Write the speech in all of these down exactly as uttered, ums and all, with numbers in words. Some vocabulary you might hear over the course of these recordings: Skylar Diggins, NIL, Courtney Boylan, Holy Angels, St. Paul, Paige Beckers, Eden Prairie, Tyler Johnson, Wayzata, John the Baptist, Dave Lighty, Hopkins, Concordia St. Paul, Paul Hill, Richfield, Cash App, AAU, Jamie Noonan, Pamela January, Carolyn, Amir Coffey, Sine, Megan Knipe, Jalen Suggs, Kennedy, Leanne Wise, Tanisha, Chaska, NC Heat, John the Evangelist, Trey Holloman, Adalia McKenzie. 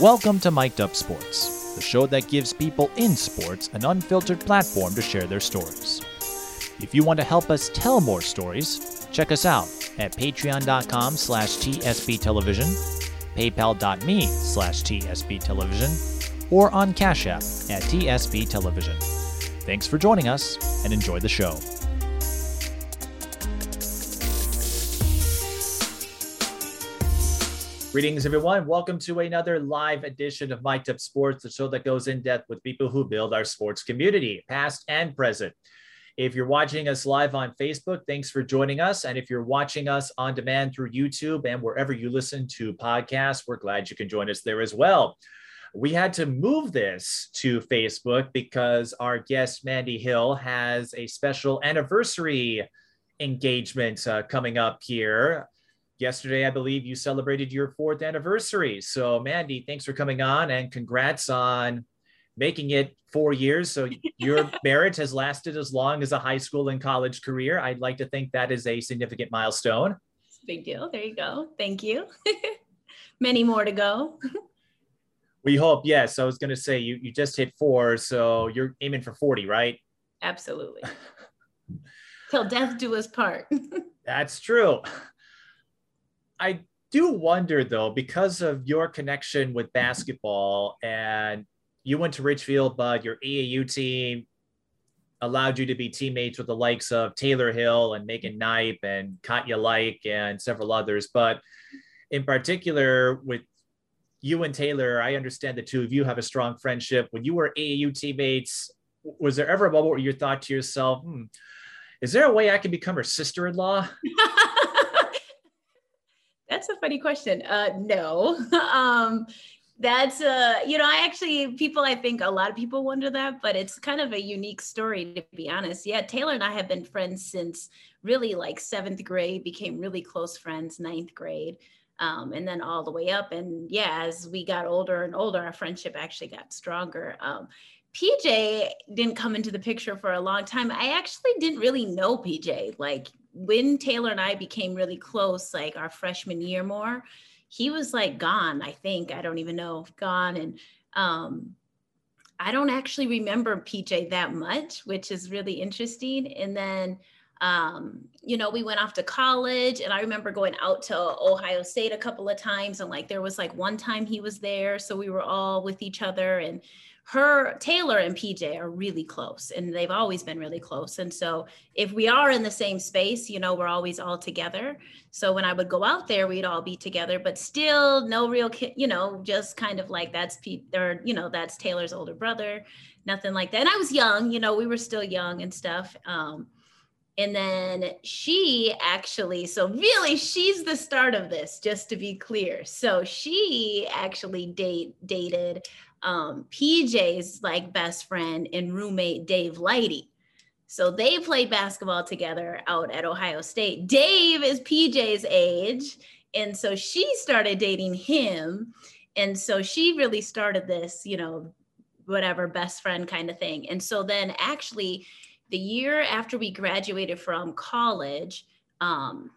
Welcome to Mic'd Up Sports, the show that gives people in sports an unfiltered platform to share their stories. If you want to help us tell more stories, check us out at patreon.com slash TSB television, paypal.me slash TSB television, or on Cash App at T S B television. Thanks for joining us and enjoy the show. Greetings, everyone. Welcome to another live edition of Mic'd Up Sports, the show that goes in depth with people who build our sports community, past and present. If you're watching us live on Facebook, thanks for joining us. And if you're watching us on demand through YouTube and wherever you listen to podcasts, we're glad you can join us there as well. We had to move this to Facebook because our guest, Mandy Hill, has a special anniversary engagement uh, coming up here. Yesterday, I believe you celebrated your fourth anniversary. So, Mandy, thanks for coming on and congrats on making it four years. So your marriage has lasted as long as a high school and college career. I'd like to think that is a significant milestone. It's a big deal. There you go. Thank you. Many more to go. We hope. Yes. I was going to say you, you just hit four. So you're aiming for forty, right? Absolutely. Till death do us part. That's true. I do wonder, though, because of your connection with basketball, and you went to Richfield, but your A A U team allowed you to be teammates with the likes of Tayler Hill and Megan Knipe and Katya Like and several others. But in particular, with you and Tayler, I understand the two of you have a strong friendship. When you were A A U teammates, was there ever a moment where you thought to yourself, hmm, is there a way I can become her sister-in-law? That's a funny question. Uh, no, um, that's, uh, you know, I actually, people, I think a lot of people wonder that, but it's kind of a unique story, to be honest. Yeah, Tayler and I have been friends since really like seventh grade, became really close friends, ninth grade, um, and then all the way up. And yeah, as we got older and older, our friendship actually got stronger. Um, P J didn't come into the picture for a long time. I actually didn't really know P J, like, when Tayler and I became really close, like our freshman year more, he was like gone, I think, I don't even know, gone. And um, I don't actually remember P J that much, which is really interesting. And then, um, you know, we went off to college and I remember going out to Ohio State a couple of times. And like, there was like one time he was there. So we were all with each other, and her, Tayler and P J are really close, and they've always been really close. And so if we are in the same space, you know, we're always all together. So when I would go out there, we'd all be together, but still no real, you know, just kind of like that's P or, you know, that's Tayler's older brother, nothing like that. And I was young, you know, we were still young and stuff. Um, and then she actually, so really she's the start of this, just to be clear. So she actually date dated, Um, P J's like best friend and roommate, Dave Lighty. So they played basketball together out at Ohio State. Dave is P J's age. And so she started dating him. And so she really started this, you know, whatever best friend kind of thing. And so then actually the year after we graduated from college, um,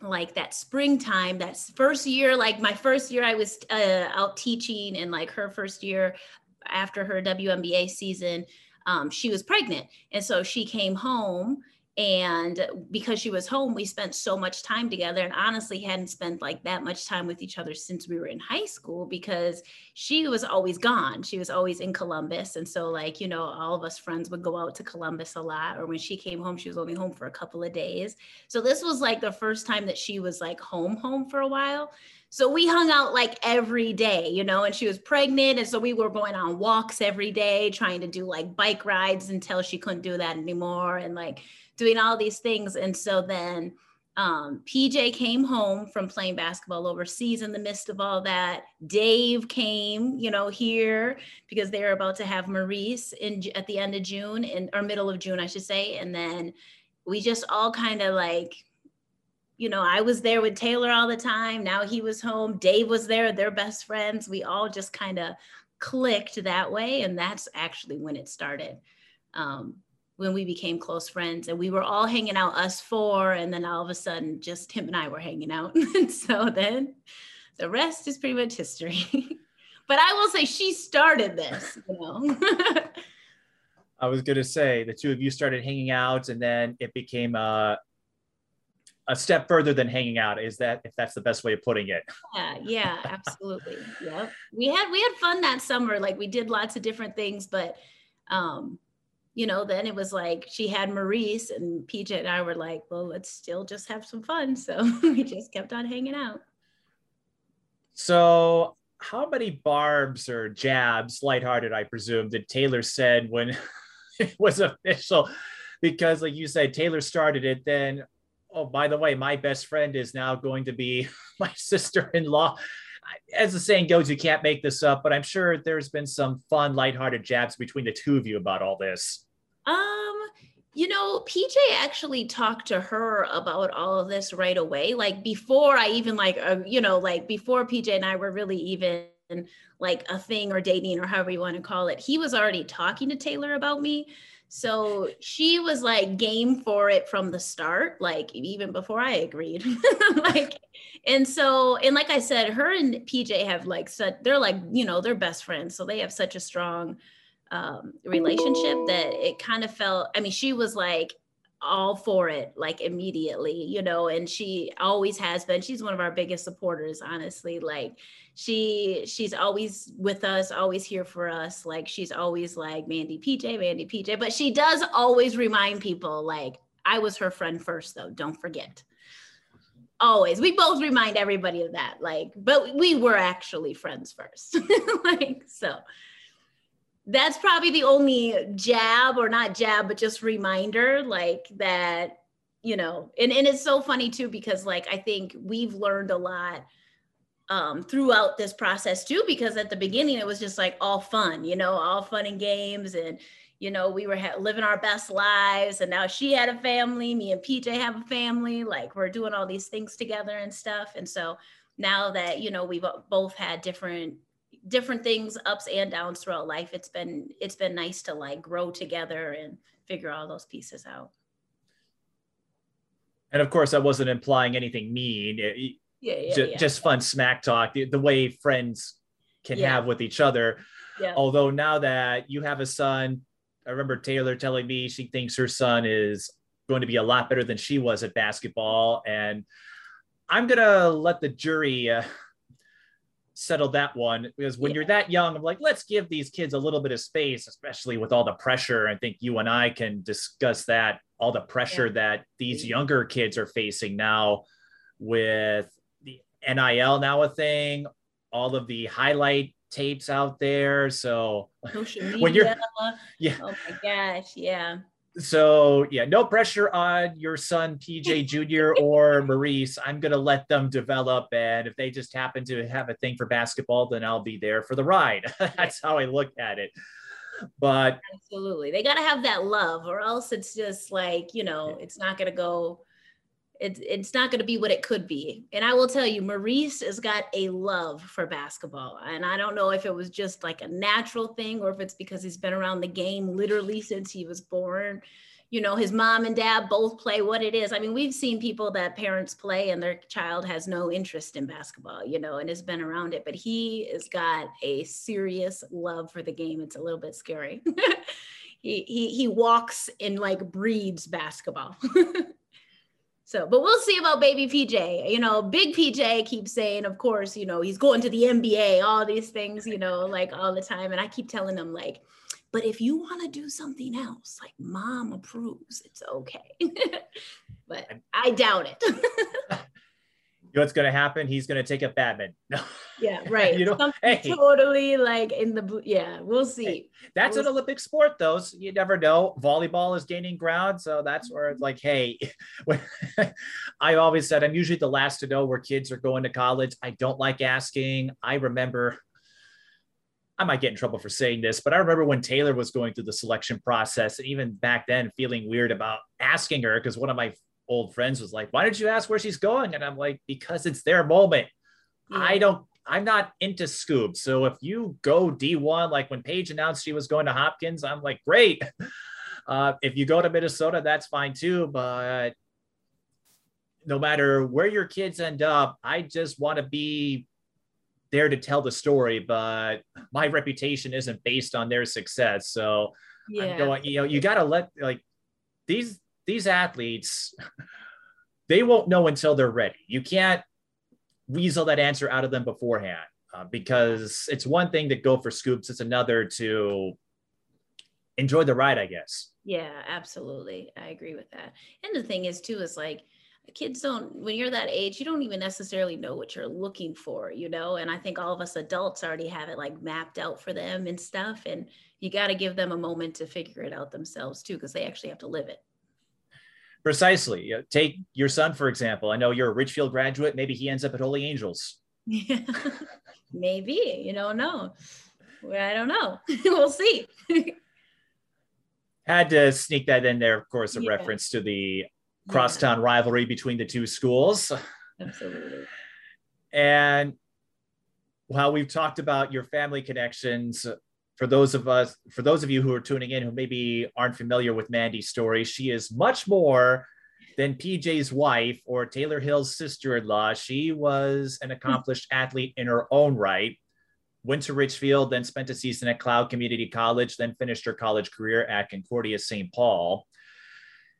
like that springtime, that first year, like my first year I was uh, out teaching, and like her first year after her W N B A season, um, she was pregnant. And so she came home, and because she was home, we spent so much time together, and honestly hadn't spent like that much time with each other since we were in high school, because she was always gone. She was always in Columbus. And so like, you know, all of us friends would go out to Columbus a lot, or when she came home, she was only home for a couple of days. So this was like the first time that she was like home, home for a while. So we hung out like every day, you know, and she was pregnant. And so we were going on walks every day, trying to do like bike rides until she couldn't do that anymore, and like doing all these things. And so then um, P J came home from playing basketball overseas in the midst of all that. Dave came, you know, here because they were about to have Maurice in at the end of June and or middle of June, I should say. And then we just all kind of like, you know, I was there with Tayler all the time. Now he was home. Dave was there. They're best friends. We all just kind of clicked that way. And that's actually when it started, um, when we became close friends. And we were all hanging out, us four. And then all of a sudden, just him and I were hanging out. And so then the rest is pretty much history. But I will say she started this, you know. I was going to say the two of you started hanging out, and then it became a, a step further than hanging out. Is that, if that's the best way of putting it? Yeah, yeah, absolutely. Yep. We had, we had fun that summer. Like, we did lots of different things, but um, you know, then it was like, she had Maurice, and P J and I were like, well, let's still just have some fun. So we just kept on hanging out. So how many barbs or jabs, lighthearted, I presume, did Tayler said when it was official? Because like you said, Tayler started it, then, oh, by the way, my best friend is now going to be my sister-in-law. As the saying goes, you can't make this up, but I'm sure there's been some fun, lighthearted jabs between the two of you about all this. Um, you know, P J actually talked to her about all of this right away. Like, before I even like, uh, you know, like before P J and I were really even like a thing or dating or however you want to call it, he was already talking to Tayler about me. So she was like game for it from the start, like even before I agreed. Like, and so, and like I said, her and P J have like said, they're like, you know, they're best friends. So they have such a strong um, relationship that it kind of felt, I mean, she was like all for it, like immediately, you know, and she always has been. She's one of our biggest supporters, honestly. Like, she she's always with us, always here for us. Like, she's always like, Mandy, P J, Mandy, P J. But she does always remind people, like, I was her friend first, though. Don't forget. Always. We both remind everybody of that. Like, but we were actually friends first. Like, so that's probably the only jab, or not jab, but just reminder, like, that, you know. And, and it's so funny too, because like, I think we've learned a lot um, throughout this process too, because at the beginning it was just like all fun, you know, all fun and games. And, you know, we were ha- living our best lives, and now she had a family, me and P J have a family, like we're doing all these things together and stuff. And so now that, you know, we've both had different different things, ups and downs throughout life, it's been it's been nice to like grow together and figure all those pieces out. And of course, I wasn't implying anything mean. It, yeah, yeah, just, yeah, just fun smack talk, the, the way friends can yeah. have with each other. Yeah. Although now that you have a son, I remember Tayler telling me she thinks her son is going to be a lot better than she was at basketball. And I'm going to let the jury uh, settle that one, because when yeah. you're that young, I'm like, let's give these kids a little bit of space, especially with all the pressure. I think you and I can discuss that, all the pressure yeah. that these younger kids are facing now with the N I L now a thing, all of the highlight tapes out there. So social media. When you're, yeah. Oh my gosh. Yeah. So yeah, no pressure on your son, P J Junior or Maurice. I'm going to let them develop. And if they just happen to have a thing for basketball, then I'll be there for the ride. That's how I look at it. But absolutely. They got to have that love, or else it's just like, you know, it's not going to go, it's, it's not going to be what it could be. And I will tell you, Maurice has got a love for basketball. And I don't know if it was just like a natural thing, or if it's because he's been around the game literally since he was born. You know, his mom and dad both play, what it is. I mean, we've seen people that parents play and their child has no interest in basketball, you know, and has been around it. But he has got a serious love for the game. It's a little bit scary. he, he, he walks and like breathes basketball. So, but we'll see about baby P J. You know, big P J keeps saying, of course, you know, he's going to the N B A, all these things, you know, like all the time. And I keep telling him, like, but if you want to do something else, like, mom approves, it's okay. But I doubt it. You know what's going to happen? He's going to take up badminton. No. Yeah, right. You know, something hey. Totally like in the, yeah, we'll see. Hey, that's we'll an see. Olympic sport though. So you never know. Volleyball is gaining ground. So that's where it's like, hey, when, I always said, I'm usually the last to know where kids are going to college. I don't like asking. I remember, I might get in trouble for saying this, but I remember when Tayler was going through the selection process, and even back then feeling weird about asking her, because one of my old friends was like, why didn't you ask where she's going? And I'm like, because it's their moment. Yeah. I don't, I'm not into scoop. So if you go D one, like when Paige announced she was going to Hopkins, I'm like, great. Uh, if you go to Minnesota, that's fine too. But no matter where your kids end up, I just want to be there to tell the story, but my reputation isn't based on their success. So yeah. I'm going, you know, you got to let like these, these athletes, they won't know until they're ready. You can't weasel that answer out of them beforehand uh, because it's one thing to go for scoops. It's another to enjoy the ride, I guess. Yeah, absolutely. I agree with that. And the thing is too, is like, kids don't, when you're that age, you don't even necessarily know what you're looking for, you know? And I think all of us adults already have it like mapped out for them and stuff. And you got to give them a moment to figure it out themselves too, because they actually have to live it. Precisely. Take your son, for example. I know you're a Richfield graduate. Maybe he ends up at Holy Angels. Yeah, maybe, you don't know. I don't know. We'll see. Had to sneak that in there, of course, a yeah. reference to the crosstown yeah. rivalry between the two schools. Absolutely. And while we've talked about your family connections, for those of us, for those of you who are tuning in who maybe aren't familiar with Mandy's story, she is much more than P J's wife or Tayler Hill's sister-in-law. She was an accomplished athlete in her own right, went to Richfield, then spent a season at Cloud Community College, then finished her college career at Concordia Saint Paul.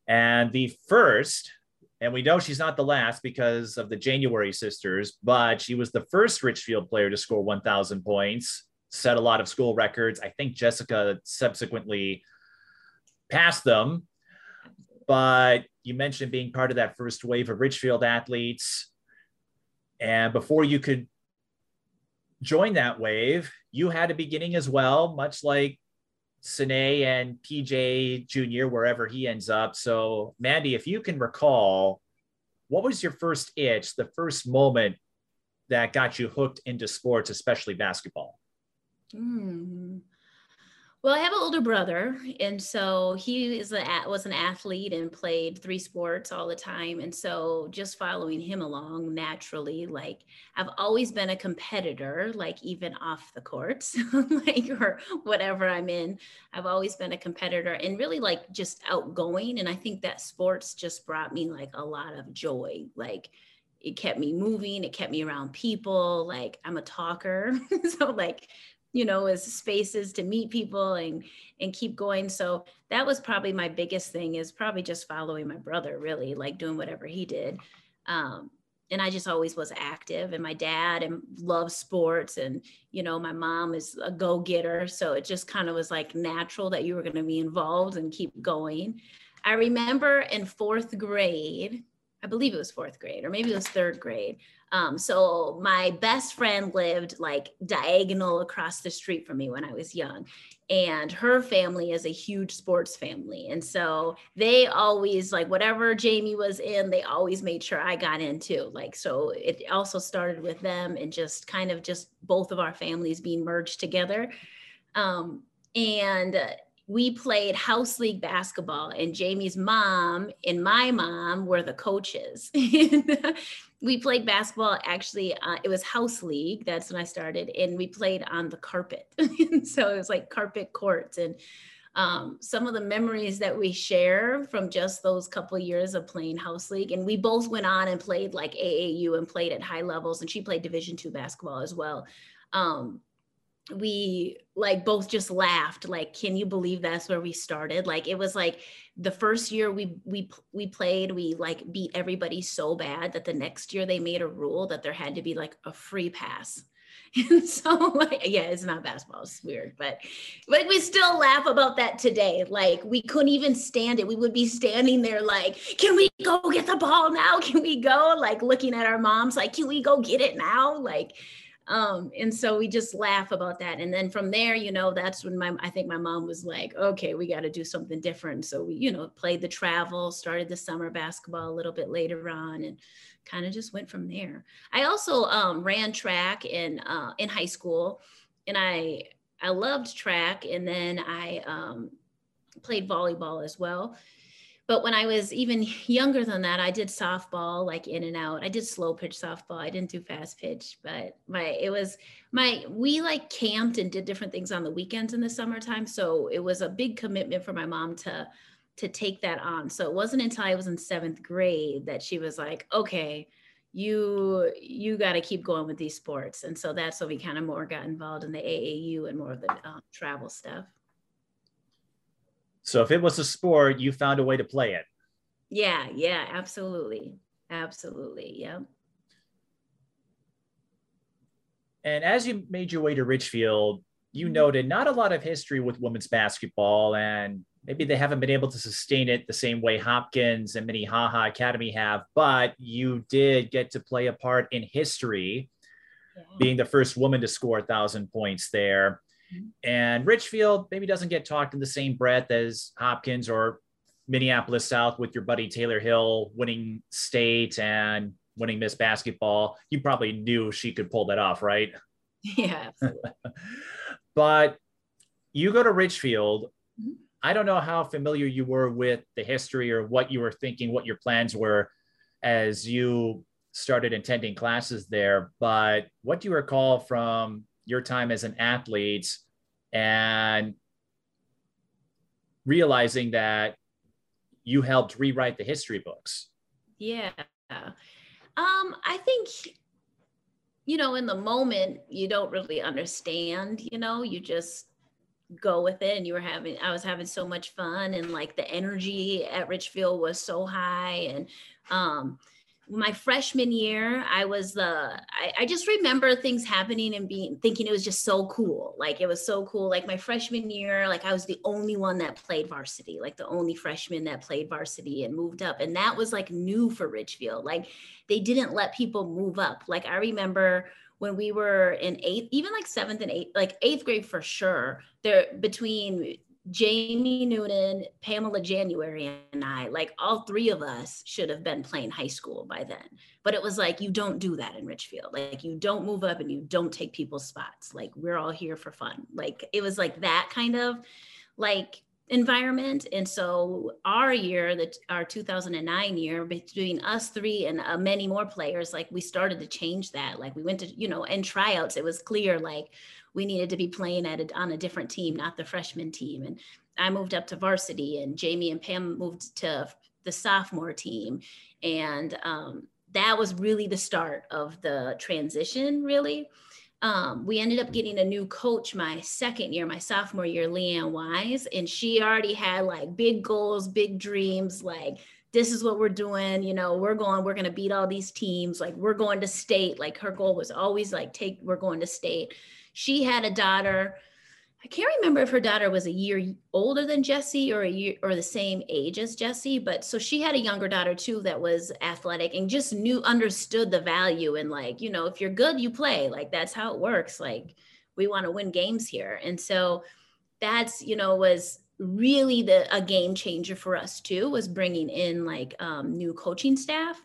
And the first, and we know she's not the last because of the January sisters, but she was the first Richfield player to score one thousand points, set a lot of school records. I think Jessica subsequently passed them. But you mentioned being part of that first wave of Richfield athletes. And before you could join that wave, you had a beginning as well, much like Sine and P J Junior, wherever he ends up. So Mandy, if you can recall, what was your first itch, the first moment that got you hooked into sports, especially basketball? Mm. Well, I have an older brother, and so he is a, was an athlete and played three sports all the time. And so just following him along naturally, like I've always been a competitor, like even off the courts, like or whatever I'm in, I've always been a competitor and really like just outgoing. And I think that sports just brought me like a lot of joy, like it kept me moving, it kept me around people, like I'm a talker, so like, you know, as spaces to meet people and, and keep going. So that was probably my biggest thing, is probably just following my brother, really, like doing whatever he did. Um, and I just always was active, and my dad and loved sports, and, you know, my mom is a go-getter. So it just kind of was like natural that you were going to be involved and keep going. I remember in fourth grade, I believe it was fourth grade, or maybe it was third grade. Um, so my best friend lived like diagonal across the street from me when I was young, and her family is a huge sports family. And so they always like whatever Jamie was in, they always made sure I got in too. Like, so it also started with them and just kind of just both of our families being merged together. Um, and uh, we played house league basketball, and Jamie's mom and my mom were the coaches. We played basketball, actually, uh, it was house league. That's when I started, and we played on the carpet. So it was like carpet courts. And um, some of the memories that we share from just those couple years of playing house league. And we both went on and played like A A U and played at high levels. And she played division two basketball as well. Um, we like both just laughed, like, can you believe that's where we started? Like, it was like the first year we we we played, we like beat everybody so bad that the next year they made a rule that there had to be like a free pass. And so like, yeah, it's not basketball, it's weird, but but we still laugh about that today. Like, we couldn't even stand it. We would be standing there like, can we go get the ball now? Can we go? Like, looking at our moms like, can we go get it now? Like, Um, and so we just laugh about that. And then from there, you know, that's when my, I think my mom was like, okay, we got to do something different. So we, you know, played the travel, started the summer basketball a little bit later on, and kind of just went from there. I also, um, ran track in, uh, in high school, and I, I loved track. And then I, um, played volleyball as well. But when I was even younger than that, I did softball, like in and out. I did slow pitch softball. I didn't do fast pitch, but my, it was my, we like camped and did different things on the weekends in the summertime. So it was a big commitment for my mom to, to take that on. So it wasn't until I was in seventh grade that she was like, okay, you you got to keep going with these sports. And so that's what we kind of more got involved in the A A U and more of the um, travel stuff. So if it was a sport, you found a way to play it. Yeah, yeah, absolutely. Absolutely, yeah. And as you made your way to Richfield, you mm-hmm. noted not a lot of history with women's basketball, and maybe they haven't been able to sustain it the same way Hopkins and Minnehaha Academy have, but you did get to play a part in history, yeah. being the first woman to score one thousand points there. And Richfield maybe doesn't get talked in the same breath as Hopkins or Minneapolis South with your buddy Tayler Hill winning state and winning Miss Basketball. You probably knew she could pull that off, right? Yeah. But you go to Richfield. Mm-hmm. I don't know how familiar you were with the history or what you were thinking, what your plans were as you started attending classes there. But what do you recall from your time as an athlete and realizing that you helped rewrite the history books? Yeah. Um, I think, you know, in the moment, you don't really understand, you know, you just go with it. And you were having, I was having so much fun, and like the energy at Richfield was so high. And, um, my freshman year, I was the, uh, I, I just remember things happening and being, thinking it was just so cool. Like it was so cool. Like my freshman year, like I was the only one that played varsity, like the only freshman that played varsity and moved up. And that was like new for Richfield. Like they didn't let people move up. Like I remember when we were in eighth, even like seventh and eighth, like eighth grade for sure, there between Jamie Noonan, Pamela January, and I, like all three of us should have been playing high school by then. But it was like, you don't do that in Richfield. Like you don't move up and you don't take people's spots. Like we're all here for fun. Like it was like that kind of like environment. And so our year, that our two thousand nine year, between us three and uh, many more players, like we started to change that. Like we went to, you know, and tryouts, it was clear like we needed to be playing at a, on a different team, not the freshman team. And I moved up to varsity, and Jamie and Pam moved to the sophomore team. And um, that was really the start of the transition, really. Um, we ended up getting a new coach my second year, my sophomore year, Leanne Wise. And she already had like big goals, big dreams, like this is what we're doing. You know, we're going, we're going to beat all these teams. Like we're going to state. Like her goal was always like, take, we're going to state. She had a daughter. I can't remember if her daughter was a year older than Jessie or a year or the same age as Jessie, but so she had a younger daughter too that was athletic and just knew, understood the value. And like, you know, if you're good, you play. Like that's how it works. Like we want to win games here. And so that's, you know, was really the a game changer for us too, was bringing in like um, new coaching staff.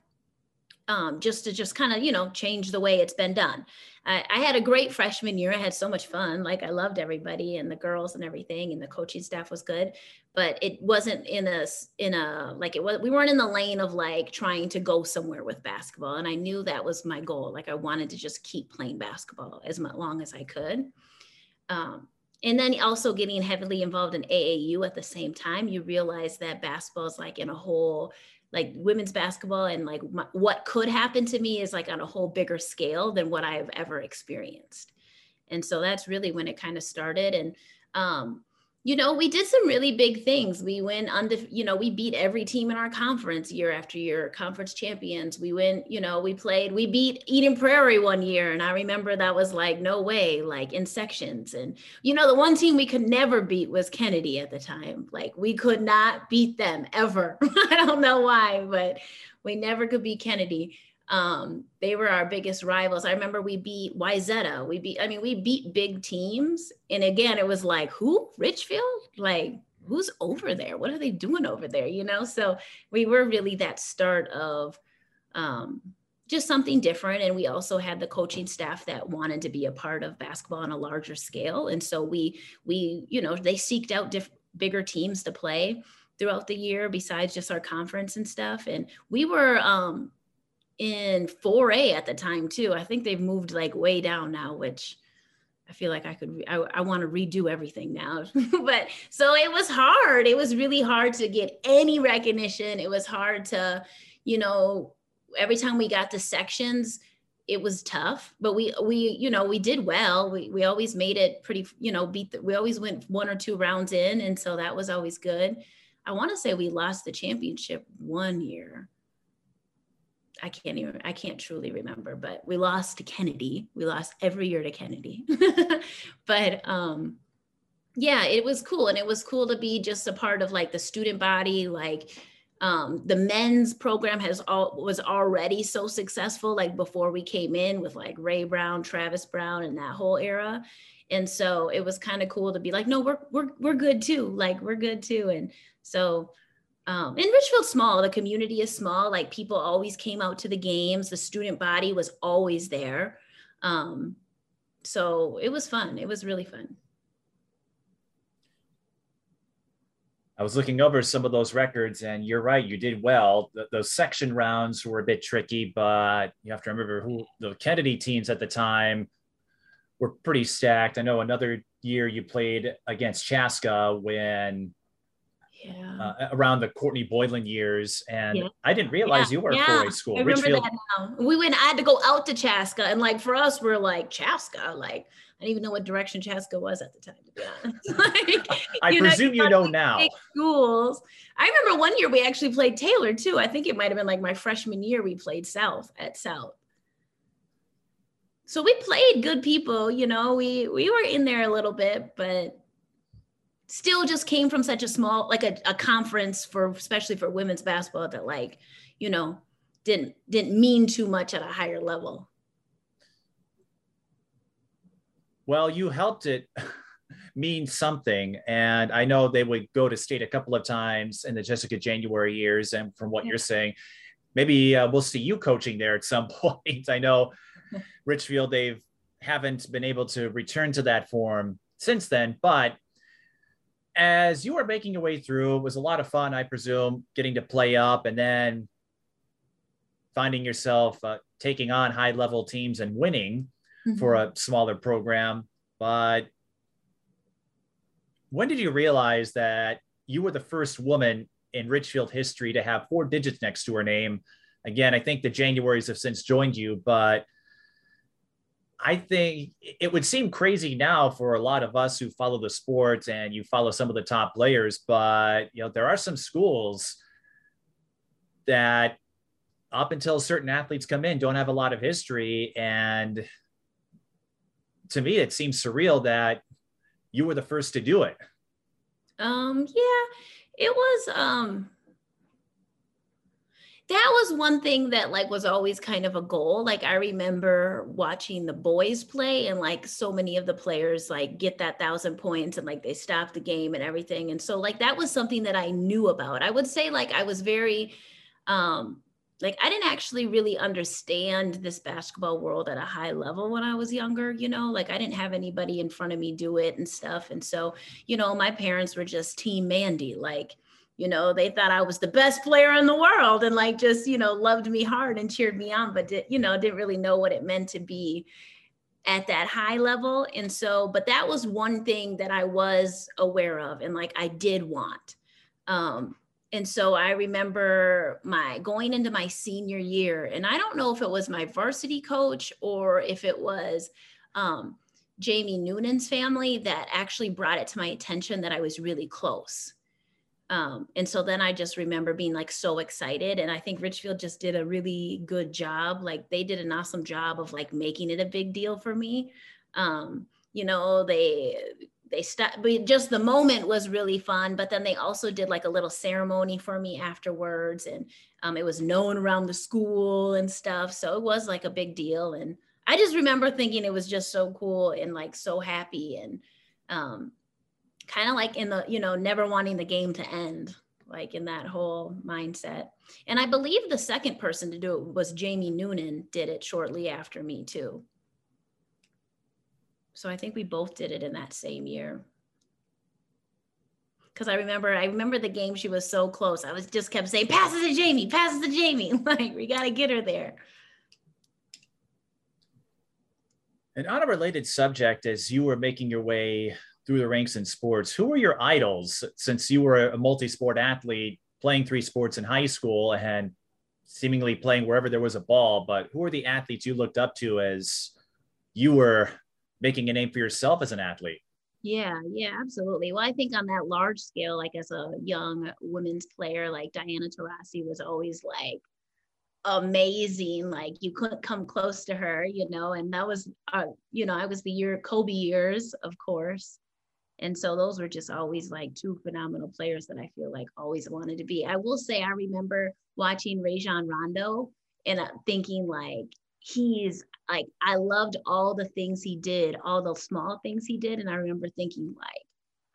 Um, just to just kind of, you know, change the way it's been done. I, I had a great freshman year. I had so much fun. Like I loved everybody and the girls and everything, and the coaching staff was good, but it wasn't in a, in a, like it was, we weren't in the lane of like trying to go somewhere with basketball. And I knew that was my goal. Like I wanted to just keep playing basketball as long as I could. Um, and then also getting heavily involved in A A U at the same time, you realize that basketball is like in a whole, like women's basketball and like my, what could happen to me is like on a whole bigger scale than what I've ever experienced. And so that's really when it kind of started. And, um, you know, we did some really big things. We went under, you know, we beat every team in our conference year after year, conference champions. We went, you know, we played, we beat Eden Prairie one year. And I remember that was like, no way, like in sections. And, you know, the one team we could never beat was Kennedy at the time. Like we could not beat them ever. I don't know why, but we never could beat Kennedy. Um, they were our biggest rivals. I remember we beat Wayzata. We beat, I mean, we beat big teams. And again, it was like, who? Richfield? Like, who's over there? What are they doing over there? You know? So we were really that start of, um, just something different. And we also had the coaching staff that wanted to be a part of basketball on a larger scale. And so we, we, you know, they seeked out diff- bigger teams to play throughout the year besides just our conference and stuff. And we were, um, in four A at the time too. I think they've moved like way down now, which I feel like I could, I, I want to redo everything now, but so it was hard. It was really hard to get any recognition. It was hard to, you know, every time we got to sections, it was tough, but we, we, you know, we did well. We, we always made it pretty, you know, beat the, we always went one or two rounds in. And so that was always good. I want to say we lost the championship one year. I can't even, I can't truly remember, but we lost to Kennedy. We lost every year to Kennedy, but, um, yeah, it was cool. And it was cool to be just a part of like the student body, like, Um, the men's program has all was already so successful, like before we came in, with like Ray Brown, Travis Brown, and that whole era. And so it was kind of cool to be like, no, we're we're we're good too. Like we're good too. And so um, and Richfield's small, the community is small. Like people always came out to the games. The student body was always there. Um, so it was fun. It was really fun. I was looking over some of those records, and you're right, you did well. Th those section rounds were a bit tricky, but you have to remember who the Kennedy teams at the time were pretty stacked. I know another year you played against Chaska when yeah. uh, around the Courtney Boylan years, and yeah. I didn't realize yeah. you were yeah. at four A school. I remember Richfield. That now. We went, I had to go out to Chaska, and like for us, we're like, Chaska, like, I didn't even know what direction Chaska was at the time, to be honest. Like, I you presume know, you know now. Schools. I remember one year we actually played Tayler too. I think it might have been like my freshman year we played South at South. So we played good people, you know, we, we were in there a little bit, but still just came from such a small, like a, a conference for, especially for women's basketball that like, you know, didn't didn't mean too much at a higher level. Well, you helped it mean something. And I know they would go to state a couple of times in the Jessica January years. And from what yeah. you're saying, maybe uh, we'll see you coaching there at some point. I know Richfield, they haven't been able to return to that form since then. But as you were making your way through, it was a lot of fun, I presume, getting to play up and then finding yourself uh, taking on high-level teams and winning. Mm-hmm. For a smaller program. But when did you realize that you were the first woman in Richfield history to have four digits next to her name? Again, I think the Januaries have since joined you, but I think it would seem crazy now for a lot of us who follow the sport and you follow some of the top players, but you know, there are some schools that up until certain athletes come in, don't have a lot of history. And to me, it seems surreal that you were the first to do it. Um, yeah, it was, um, that was one thing that like was always kind of a goal. Like I remember watching the boys play and like so many of the players like get that thousand points and like they stop the game and everything. And so like, that was something that I knew about. I would say like, I was very, um, like I didn't actually really understand this basketball world at a high level when I was younger, you know, like I didn't have anybody in front of me do it and stuff. And so, you know, my parents were just Team Mandy, like, you know, they thought I was the best player in the world and like, just, you know, loved me hard and cheered me on, but did, you know, didn't really know what it meant to be at that high level. And so, but that was one thing that I was aware of and like, I did want, um, and so I remember my going into my senior year, and I don't know if it was my varsity coach or if it was um, Jamie Noonan's family that actually brought it to my attention that I was really close. Um, and so then I just remember being like so excited. And I think Richfield just did a really good job. Like they did an awesome job of like making it a big deal for me. Um, you know, they... They stopped, but just the moment was really fun. But then they also did like a little ceremony for me afterwards. And um, it was known around the school and stuff. So it was like a big deal. And I just remember thinking it was just so cool and like so happy and um, kind of like in the, you know, never wanting the game to end, like in that whole mindset. And I believe the second person to do it was Jamie Noonan, did it shortly after me too. So I think we both did it in that same year. Cause I remember, I remember the game, she was so close. I was just kept saying, pass it to Jamie, pass it to Jamie. Like we gotta get her there. And on a related subject, as you were making your way through the ranks in sports, who were your idols since you were a multi-sport athlete playing three sports in high school and seemingly playing wherever there was a ball, but who are the athletes you looked up to as you were making a name for yourself as an athlete? Yeah, yeah, absolutely. Well, I think on that large scale, like as a young women's player, like Diana Taurasi was always like amazing. Like you couldn't come close to her, you know, and that was, uh, you know, I was the year Kobe years, of course. And so those were just always like two phenomenal players that I feel like always wanted to be. I will say, I remember watching Rajon Rondo and thinking like, he's like, I loved all the things he did, all the small things he did. And I remember thinking like,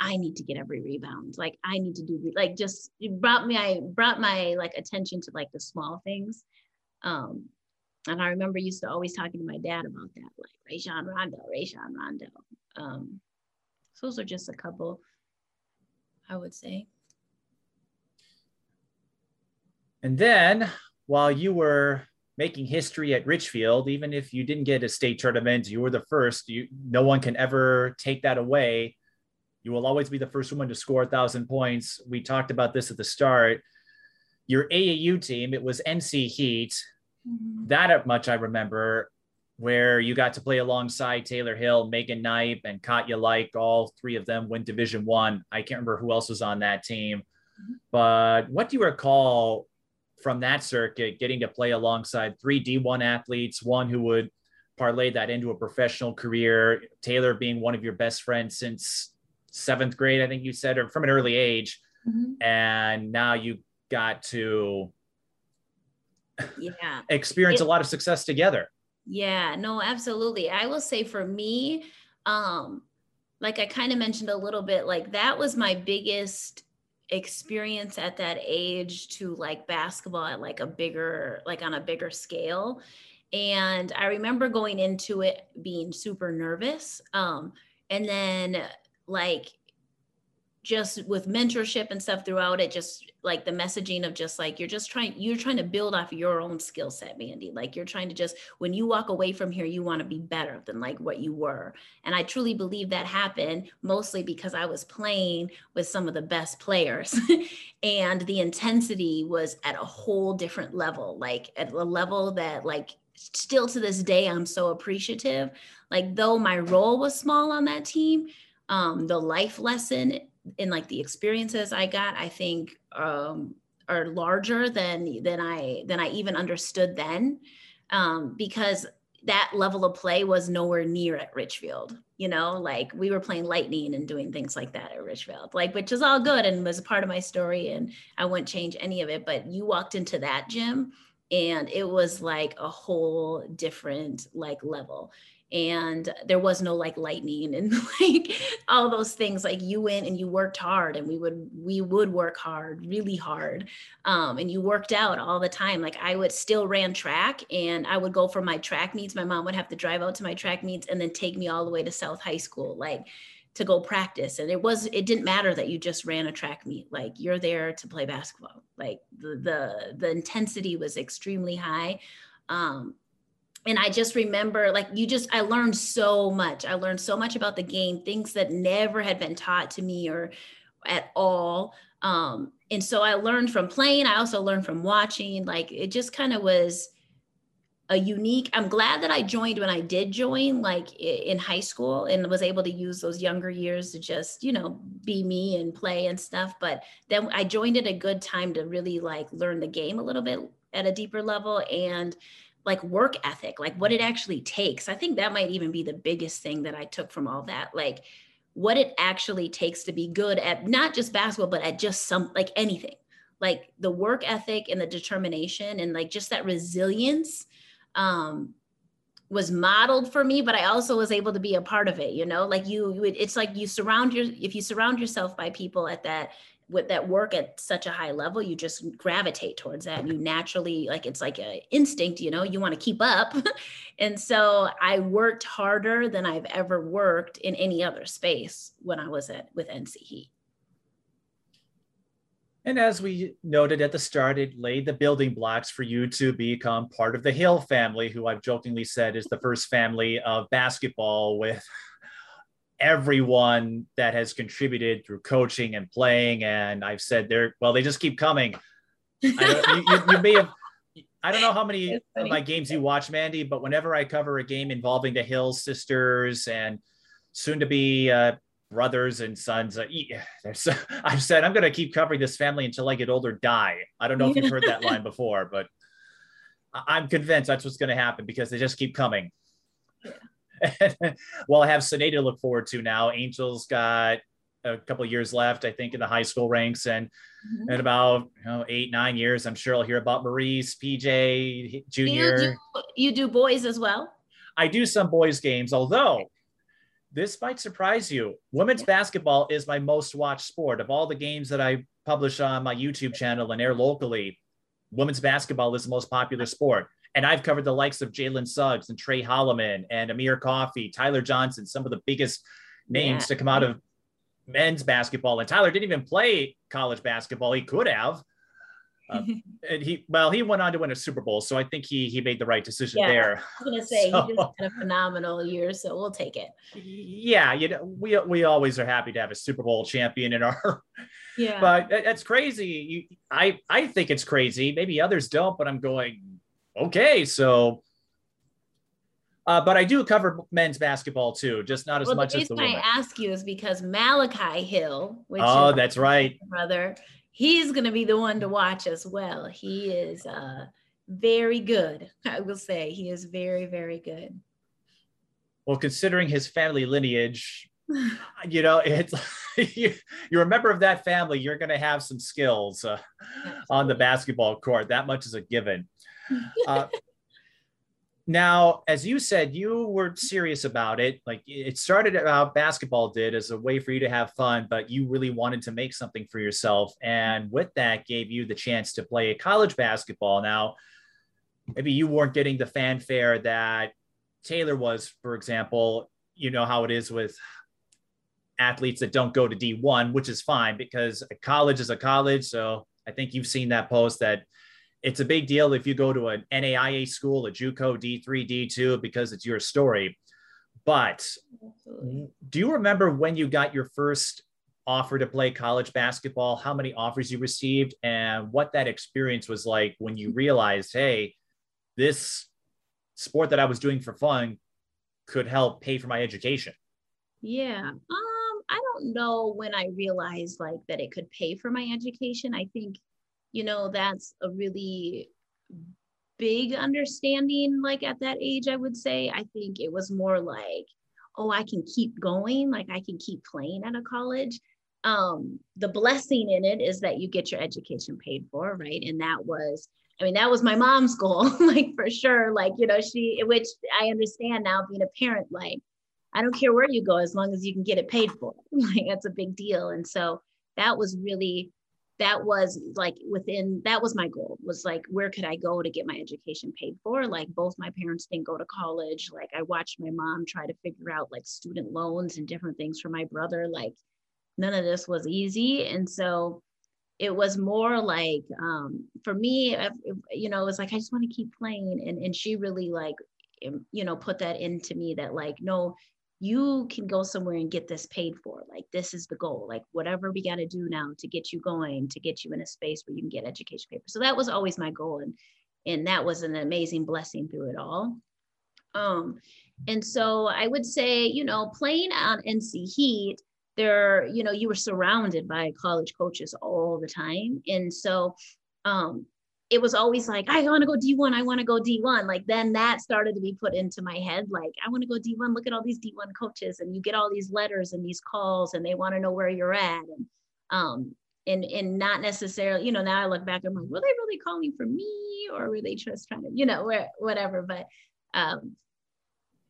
I need to get every rebound. Like I need to do like, just it brought me, I brought my like attention to like the small things. Um, and I remember used to always talking to my dad about that, like Rajon Rondo, Rajon Rondo. Um, so those are just a couple, I would say. And then while you were making history at Richfield, even if you didn't get a state tournament, you were the first, you, no one can ever take that away. You will always be the first woman to score a thousand points. We talked about this at the start, your A A U team, it was N C Heat. Mm-hmm. That much I remember, where you got to play alongside Tayler Hill, Megan Knipe, and Katya Like, all three of them win Division One. I. I can't remember who else was on that team, mm-hmm. but what do you recall from that circuit, getting to play alongside three D one athletes, one who would parlay that into a professional career, Tayler being one of your best friends since seventh grade, I think you said, or from an early age. Mm-hmm. And now you got to yeah. experience it, a lot of success together. Yeah, no, absolutely. I will say for me, um, like I kind of mentioned a little bit, like that was my biggest experience at that age to like basketball at like a bigger, like on a bigger scale. And I remember going into it being super nervous. Um, and then like just with mentorship and stuff throughout it, just like the messaging of just like, you're just trying, you're trying to build off your own skill set, Mandy. Like you're trying to just, when you walk away from here, you want to be better than like what you were. And I truly believe that happened mostly because I was playing with some of the best players and the intensity was at a whole different level, like at a level that like still to this day, I'm so appreciative. Like though my role was small on that team, um, the life lesson and like the experiences I got, I think, um, are larger than, than I, than I even understood then, um, because that level of play was nowhere near at Richfield, you know, like we were playing lightning and doing things like that at Richfield, like, which is all good and was a part of my story and I wouldn't change any of it, but you walked into that gym and it was like a whole different like level. And there was no like lightning and like all those things, like you went and you worked hard and we would, we would work hard, really hard. Um, and you worked out all the time. Like I would still ran track and I would go for my track meets. My mom would have to drive out to my track meets and then take me all the way to South High School, like to go practice. And it was, it didn't matter that you just ran a track meet, like you're there to play basketball. Like the, the, the intensity was extremely high. Um, And I just remember like you just, I learned so much. I learned so much about the game, things that never had been taught to me or at all. Um, and so I learned from playing. I also learned from watching. Like it just kind of was a unique, I'm glad that I joined when I did join like in high school and was able to use those younger years to just, you know, be me and play and stuff. But then I joined at a good time to really like learn the game a little bit at a deeper level and like work ethic, like what it actually takes. I think that might even be the biggest thing that I took from all that, like what it actually takes to be good at not just basketball, but at just some, like anything, like the work ethic and the determination and like just that resilience um, was modeled for me, but I also was able to be a part of it, you know, like you, it's like you surround your, if you surround yourself by people at that, with that work at such a high level, you just gravitate towards that. And you naturally, like, it's like an instinct, you know, you want to keep up. And so I worked harder than I've ever worked in any other space when I was at, with N C Heat. And as we noted at the start, it laid the building blocks for you to become part of the Hill family, who I've jokingly said is the first family of basketball with everyone that has contributed through coaching and playing. And I've said they're, well, they just keep coming. I don't, you, you, you may have, I don't know how many of my games you watch, Mandy, but whenever I cover a game involving the Hill sisters and soon to be uh, brothers and sons, uh, there's, I've said, I'm going to keep covering this family until I get older, die. I don't know if you've heard that line before, but I'm convinced that's what's going to happen because they just keep coming. Yeah. Well, I have Sine to look forward to now. Angel's got a couple of years left, I think, in the high school ranks, and mm-hmm. in about you know, eight, nine years, I'm sure I'll hear about Maurice, P J, Junior. You do, you do boys as well? I do some boys games, although this might surprise you. Women's yeah. basketball is my most watched sport. Of all the games that I publish on my YouTube channel and air locally, women's basketball is the most popular sport. And I've covered the likes of Jalen Suggs and Trey Holloman and Amir Coffey, Tyler Johnson, some of the biggest names yeah. to come out of men's basketball. And Tyler didn't even play college basketball. He could have. Um, and he, well, he went on to win a Super Bowl. So I think he, he made the right decision yeah, there. I was going to say, so, he just had a phenomenal year, so we'll take it. Yeah. You know, we, we always are happy to have a Super Bowl champion in our, yeah, but that's crazy. You, I, I think it's crazy. Maybe others don't, but I'm going, okay. So, Uh, but I do cover men's basketball too, just not as well, much the as the women. I ask you is because Malachi Hill, which oh, is that's right, brother, he's going to be the one to watch as well. He is uh, very good. I will say he is very, very good. Well, considering his family lineage, you know, it's you, you're a member of that family. You're going to have some skills uh, on the basketball court. That much is a given. Uh, Now, as you said, you were serious about it. Like it started out, basketball did, as a way for you to have fun, but you really wanted to make something for yourself. And with that gave you the chance to play college basketball. Now, maybe you weren't getting the fanfare that Tayler was, for example. You know how it is with athletes that don't go to D one, which is fine because a college is a college. So I think you've seen that post that it's a big deal if you go to an N A I A school, a JUCO, D three, D two, because it's your story. But do you remember when you got your first offer to play college basketball, how many offers you received, and what that experience was like when you realized, hey, this sport that I was doing for fun could help pay for my education? Yeah. Um, I don't know when I realized like that it could pay for my education. I think you know, that's a really big understanding. Like at that age, I would say, I think it was more like, oh, I can keep going. Like I can keep playing at a college. Um, the blessing in it is that you get your education paid for, right? And that was, I mean, that was my mom's goal, like for sure. Like, you know, she, which I understand now being a parent, like, I don't care where you go, as long as you can get it paid for. Like that's a big deal. And so that was really, that was like within, that was my goal, was like, where could I go to get my education paid for? Like both my parents didn't go to college. Like I watched my mom try to figure out like student loans and different things for my brother. Like none of this was easy. And so it was more like, um, for me, you know, it was like, I just want to keep playing. And, and she really like, you know, put that into me that like, no, you can go somewhere and get this paid for. Like, this is the goal, like whatever we got to do now to get you going, to get you in a space where you can get education paid for. So that was always my goal. And, and that was an amazing blessing through it all. Um, and so I would say, you know, playing on N C Heat there, you know, you were surrounded by college coaches all the time. And so, um, it was always like, I want to go D one. I want to go D one. Like then that started to be put into my head. Like, I want to go D one. Look at all these D one coaches and you get all these letters and these calls and they want to know where you're at. And, um, and, and not necessarily, you know, now I look back, I'm like, were they really calling for me or were they just trying to, you know, whatever, but, um,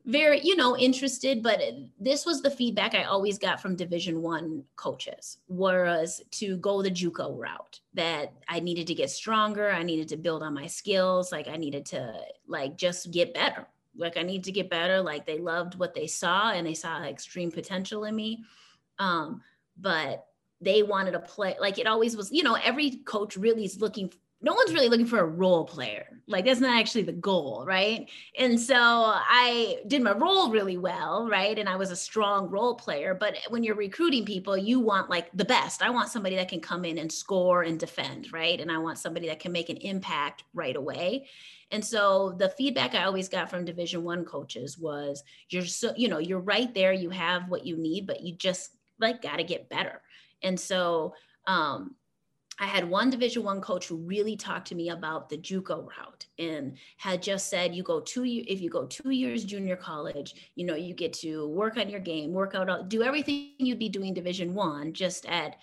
very, you know, interested, but this was the feedback I always got from Division One coaches, whereas to go the JUCO route, that I needed to get stronger. I needed to build on my skills. Like I needed to like, just get better. Like I need to get better. Like they loved what they saw and they saw extreme potential in me. Um, but they wanted to play, like it always was, you know, every coach really is looking no one's really looking for a role player. Like, that's not actually the goal, right? And so I did my role really well, right? And I was a strong role player. But when you're recruiting people, you want like the best. I want somebody that can come in and score and defend, right? And I want somebody that can make an impact right away. And so the feedback I always got from Division One coaches was, you're so, you know, you're right there, you have what you need, but you just like got to get better. And so, um, I had one Division One coach who really talked to me about the JUCO route and had just said, you go two years, if you go two years junior college, you know, you get to work on your game, work out, do everything you'd be doing Division One, just at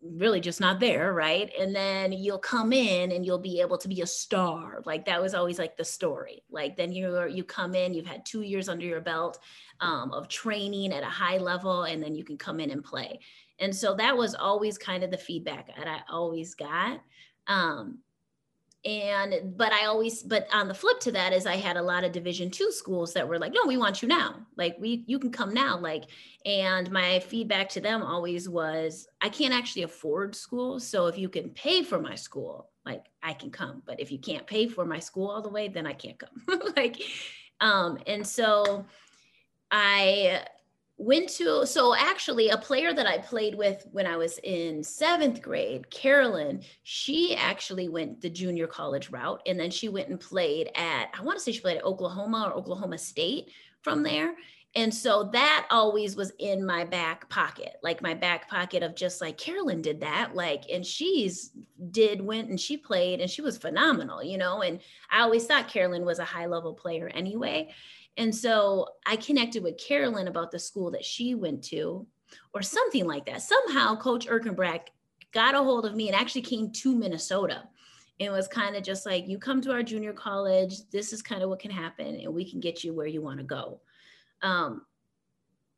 really just not there, right? And then you'll come in and you'll be able to be a star. Like, that was always like the story. Like, then you're, you come in, you've had two years under your belt um, of training at a high level, and then you can come in and play. And so that was always kind of the feedback that I always got. Um, and, but I always, but on the flip to that is I had a lot of Division Two schools that were like, no, we want you now. Like, we, you can come now. Like, and my feedback to them always was, I can't actually afford school. So if you can pay for my school, like, I can come, but if you can't pay for my school all the way, then I can't come. Like, um, and so I, Went to, so actually a player that I played with when I was in seventh grade, Carolyn, she actually went the junior college route. And then she went and played at, I want to say she played at Oklahoma or Oklahoma State from there. And so that always was in my back pocket, like my back pocket of just like, Carolyn did that. Like, and she's did, went and she played and she was phenomenal, you know, and I always thought Carolyn was a high level player anyway. And so I connected with Carolyn about the school that she went to or something like that. Somehow Coach Erkenbrack got a hold of me and actually came to Minnesota. It was kind of just like, you come to our junior college, this is kind of what can happen, and we can get you where you want to go. Um,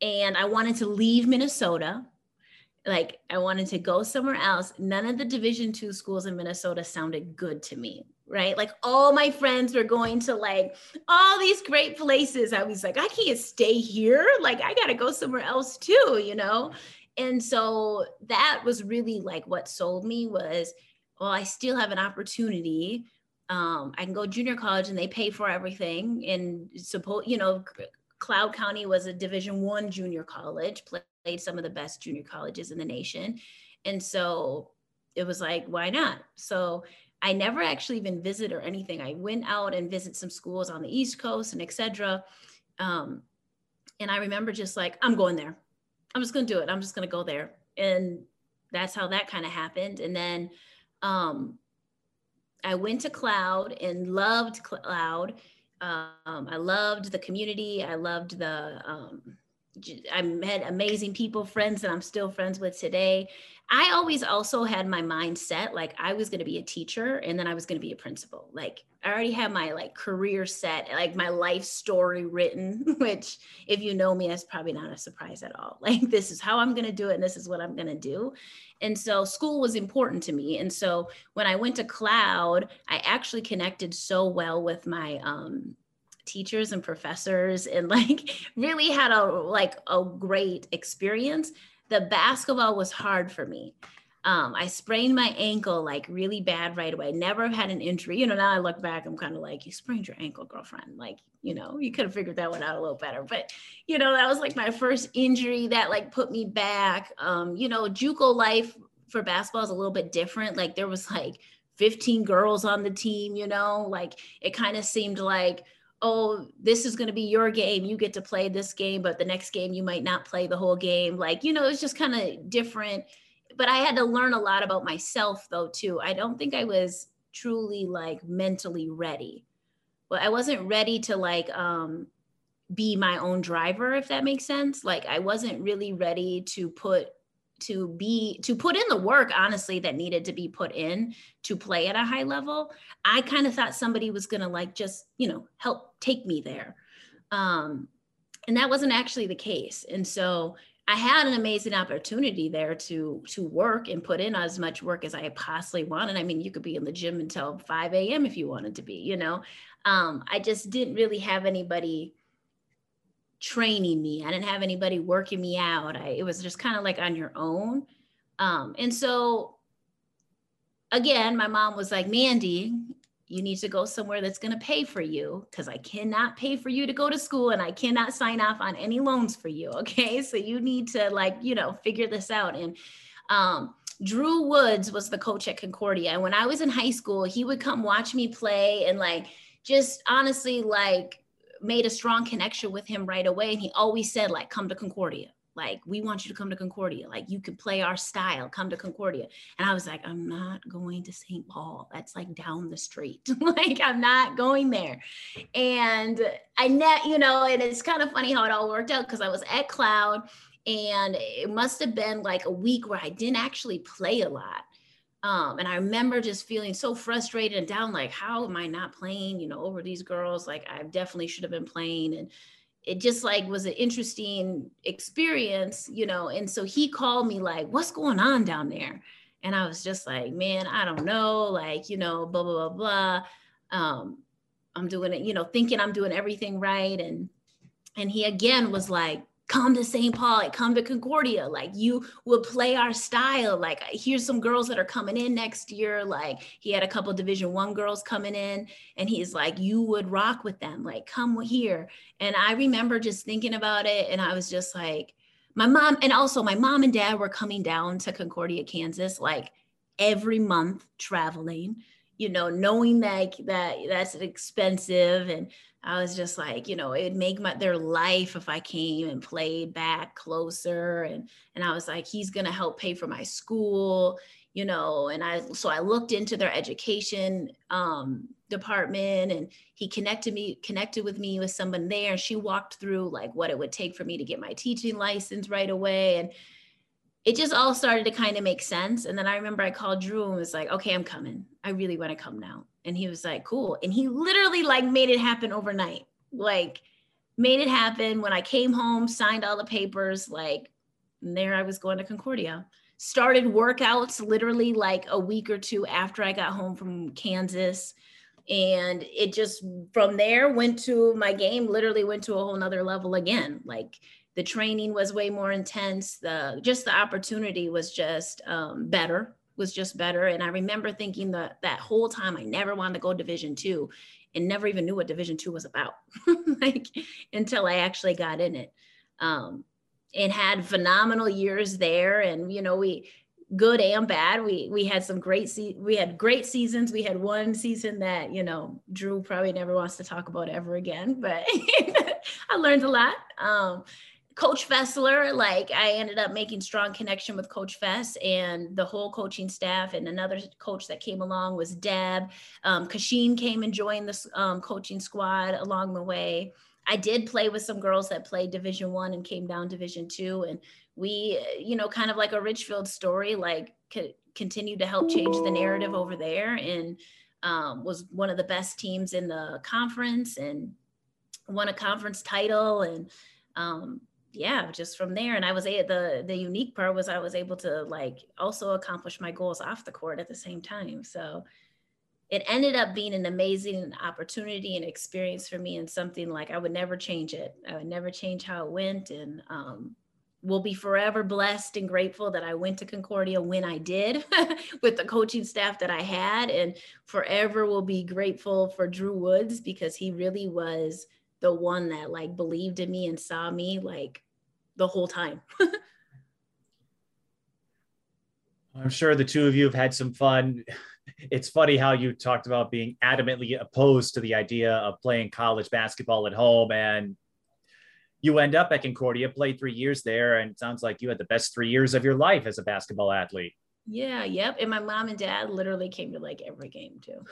and I wanted to leave Minnesota. Like, I wanted to go somewhere else. None of the Division Two schools in Minnesota sounded good to me, right? Like, all my friends were going to like all these great places. I was like, I can't stay here. Like, I got to go somewhere else too, you know? And so that was really like what sold me was, well, I still have an opportunity. Um, I can go junior college and they pay for everything. And support, you know, Cloud County was a Division One junior college, played some of the best junior colleges in the nation. And so it was like, why not? So I never actually even visit or anything. I went out and visit some schools on the East Coast and et cetera. Um, and I remember just like, I'm going there. I'm just going to do it. I'm just going to go there. And that's how that kind of happened. And then um, I went to Cloud and loved Cloud. Um, I loved the community. I loved the, um, I met amazing people, friends that I'm still friends with today. I always also had my mindset, like I was going to be a teacher and then I was going to be a principal. Like, I already had my like career set, like my life story written, which if you know me, that's probably not a surprise at all. Like, this is how I'm going to do it. And this is what I'm going to do. And so school was important to me. And so when I went to Cloud, I actually connected so well with my, um, teachers and professors and like really had a like a great experience. The basketball was hard for me. Um, I sprained my ankle like really bad right away. Never had an injury. You know, now I look back, I'm kind of like, you sprained your ankle, girlfriend. Like, you know, you could have figured that one out a little better. But, you know, that was like my first injury that like put me back. Um, you know, JUCO life for basketball is a little bit different. Like, there was like fifteen girls on the team, you know, like it kind of seemed like, oh, this is going to be your game. You get to play this game, but the next game you might not play the whole game. Like, you know, it's just kind of different, but I had to learn a lot about myself though, too. I don't think I was truly like mentally ready, but I wasn't ready to like, um, be my own driver, if that makes sense. Like, I wasn't really ready to put, to be, to put in the work, honestly, that needed to be put in to play at a high level. I kind of thought somebody was going to like, just, you know, help take me there. Um, and that wasn't actually the case. And so I had an amazing opportunity there to, to work and put in as much work as I possibly wanted. I mean, you could be in the gym until five a.m. if you wanted to be, you know, um, I just didn't really have anybody training me. I didn't have anybody working me out. I, it was just kind of like on your own. Um, and so again, my mom was like, Mandy, you need to go somewhere that's going to pay for you, because I cannot pay for you to go to school and I cannot sign off on any loans for you. Okay. So you need to, like, you know, figure this out. And um, Drew Woods was the coach at Concordia. And when I was in high school, he would come watch me play and, like, just honestly, like, made a strong connection with him right away. And he always said, like, come to Concordia. Like, we want you to come to Concordia. Like, you could play our style, come to Concordia. And I was like, I'm not going to Saint Paul. That's like down the street. Like, I'm not going there. And I net, you know, and it's kind of funny how it all worked out, because I was at Cloud and it must've been like a week where I didn't actually play a lot. Um, and I remember just feeling so frustrated and down, like, how am I not playing, you know, over these girls? Like, I definitely should have been playing. And it just, like, was an interesting experience, you know? And so he called me like, what's going on down there? And I was just like, man, I don't know. Like, you know, blah, blah, blah, blah. Um, I'm doing it, you know, thinking I'm doing everything right. And, and he again was like, come to Saint Paul, like, come to Concordia. Like, you will play our style. Like, here's some girls that are coming in next year. Like, he had a couple Division One girls coming in, and he's like, you would rock with them. Like, come here. And I remember just thinking about it. And I was just like, my mom, and also my mom and dad were coming down to Concordia, Kansas, like every month, traveling, you know, knowing that, that that's expensive. And I was just like, you know, it'd make my, their life if I came and played back closer. And, and I was like, he's going to help pay for my school, you know? And I, so I looked into their education um, department, and he connected me, connected with me with someone there. She walked through like what it would take for me to get my teaching license right away. And it just all started to kind of make sense. And then I remember I called Drew and was like, okay, I'm coming. I really want to come now. And he was like, cool. And he literally like made it happen overnight, like made it happen. When I came home, signed all the papers, like, and there I was going to Concordia, started workouts literally like a week or two after I got home from Kansas. And it just, from there, went to my game, literally went to a whole nother level again. Like, the training was way more intense. The, just the opportunity was just um, better, was just better. And I remember thinking that that whole time, I never wanted to go Division Two, and never even knew what Division Two was about, like, until I actually got in it. Um, and had phenomenal years there. And, you know, we, good and bad, we, we had some great, se- we had great seasons. We had one season that, you know, Drew probably never wants to talk about ever again, but I learned a lot. Um, Coach Fessler, like, I ended up making strong connection with Coach Fess and the whole coaching staff. And another coach that came along was Deb. Um, Kashin came and joined the um, coaching squad along the way. I did play with some girls that played Division One and came down Division Two. And we, you know, kind of like a Richfield story, like, c- continued to help change the narrative over there, and um, was one of the best teams in the conference and won a conference title. And, um, yeah, just from there. And I was a, the, the unique part was I was able to, like, also accomplish my goals off the court at the same time. So it ended up being an amazing opportunity and experience for me, and something like, I would never change it. I would never change how it went. And um, will be forever blessed and grateful that I went to Concordia when I did with the coaching staff that I had, and forever will be grateful for Drew Woods, because he really was the one that, like, believed in me and saw me, like, the whole time. I'm sure the two of you have had some fun. It's funny how you talked about being adamantly opposed to the idea of playing college basketball at home, and you end up at Concordia, played three years there, and it sounds like you had the best three years of your life as a basketball athlete. Yeah, yep. And my mom and dad literally came to, like, every game too.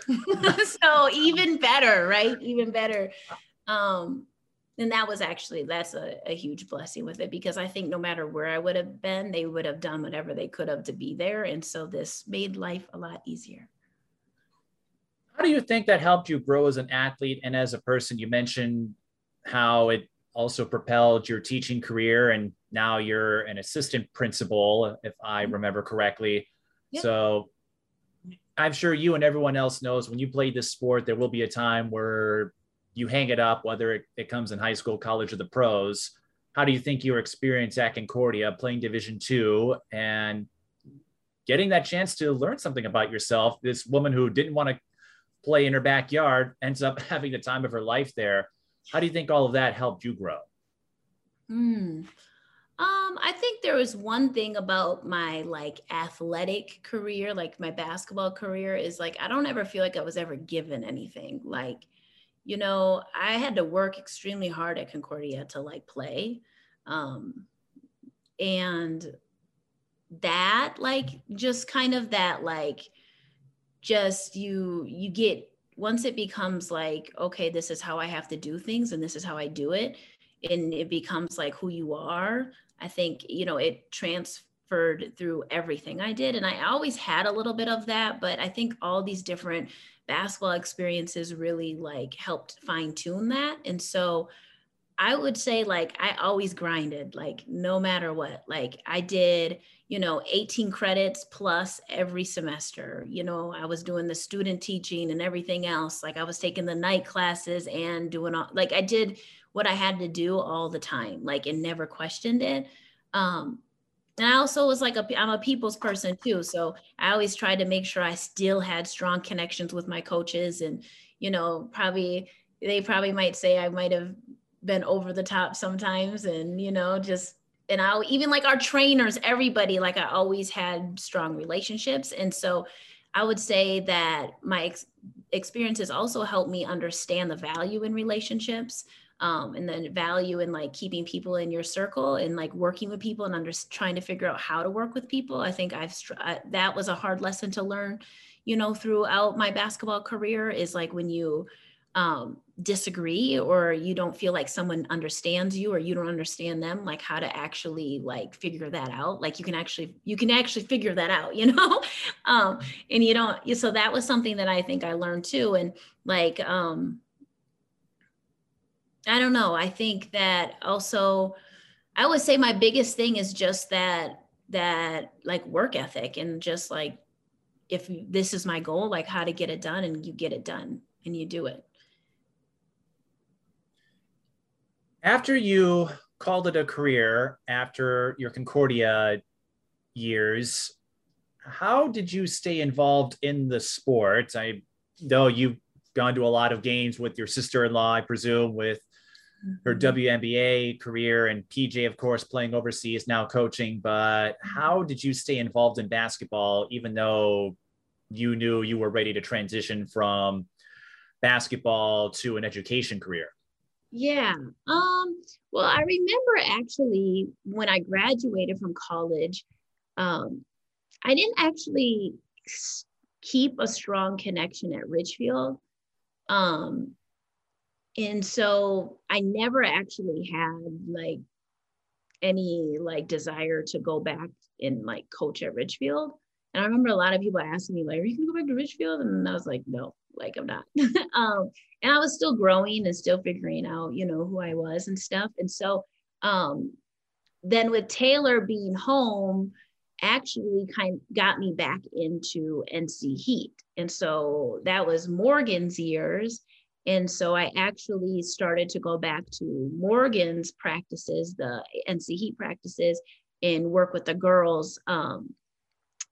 So even better, right? Even better. Um, and that was actually, that's a, a huge blessing with it, because I think no matter where I would have been, they would have done whatever they could have to be there. And so this made life a lot easier. How do you think that helped you grow as an athlete and as a person? You mentioned how it also propelled your teaching career, and now you're an assistant principal, if I remember correctly. Yep. So I'm sure you and everyone else knows, when you play this sport, there will be a time where you hang it up, whether it, it comes in high school, college, or the pros. How do you think your experience at Concordia playing Division Two and getting that chance to learn something about yourself. This woman who didn't want to play in her backyard ends up having the time of her life there. How do you think all of that helped you grow? Hmm. Um, I think there was one thing about my like athletic career, like my basketball career, is like, I don't ever feel like I was ever given anything. Like, you know, I had to work extremely hard at Concordia to like play. Um, and that like, just kind of that, like, just you, you get, once it becomes like, okay, this is how I have to do things and this is how I do it. And it becomes like who you are. I think, you know, it transferred through everything I did. And I always had a little bit of that, but I think all these different basketball experiences really like helped fine tune that. And so I would say like, I always grinded, like no matter what, like I did, you know, eighteen credits plus every semester, you know, I was doing the student teaching and everything else. Like I was taking the night classes and doing all, like I did what I had to do all the time, like, and never questioned it. Um, and I also was like, a, I'm a people's person too. So I always tried to make sure I still had strong connections with my coaches. And, you know, probably, they probably might say I might've been over the top sometimes. And, you know, just, and I'll even like our trainers, everybody, like I always had strong relationships. And so I would say that my ex- experiences also helped me understand the value in relationships. Um, and then value in like keeping people in your circle and like working with people and under trying to figure out how to work with people. I think I've, str- I, that was a hard lesson to learn, you know, throughout my basketball career is like when you um, disagree or you don't feel like someone understands you or you don't understand them, like how to actually like figure that out. Like you can actually, you can actually figure that out, you know, um, and you don't, so that was something that I think I learned too. And like, um, I don't know. I think that also, I would say my biggest thing is just that, that like work ethic and just like, if this is my goal, like how to get it done and you get it done and you do it. After you called it a career, after your Concordia years, how did you stay involved in the sport? I know you've gone to a lot of games with your sister-in-law, I presume, with her W N B A career, and P J, of course, playing overseas, now coaching. But how did you stay involved in basketball, even though you knew you were ready to transition from basketball to an education career? Yeah. Um, well, I remember actually when I graduated from college, um, I didn't actually keep a strong connection at Richfield. Um, and so I never actually had like any like desire to go back and like coach at Richfield. And I remember a lot of people asking me like, are you gonna go back to Richfield? And I was like, no, like I'm not. um, and I was still growing and still figuring out, you know, who I was and stuff. And so, um, then with Tayler being home, actually kind of got me back into N C Heat. And so that was Morgan's years. And so I actually started to go back to Morgan's practices, the N C Heat practices, and work with the girls um,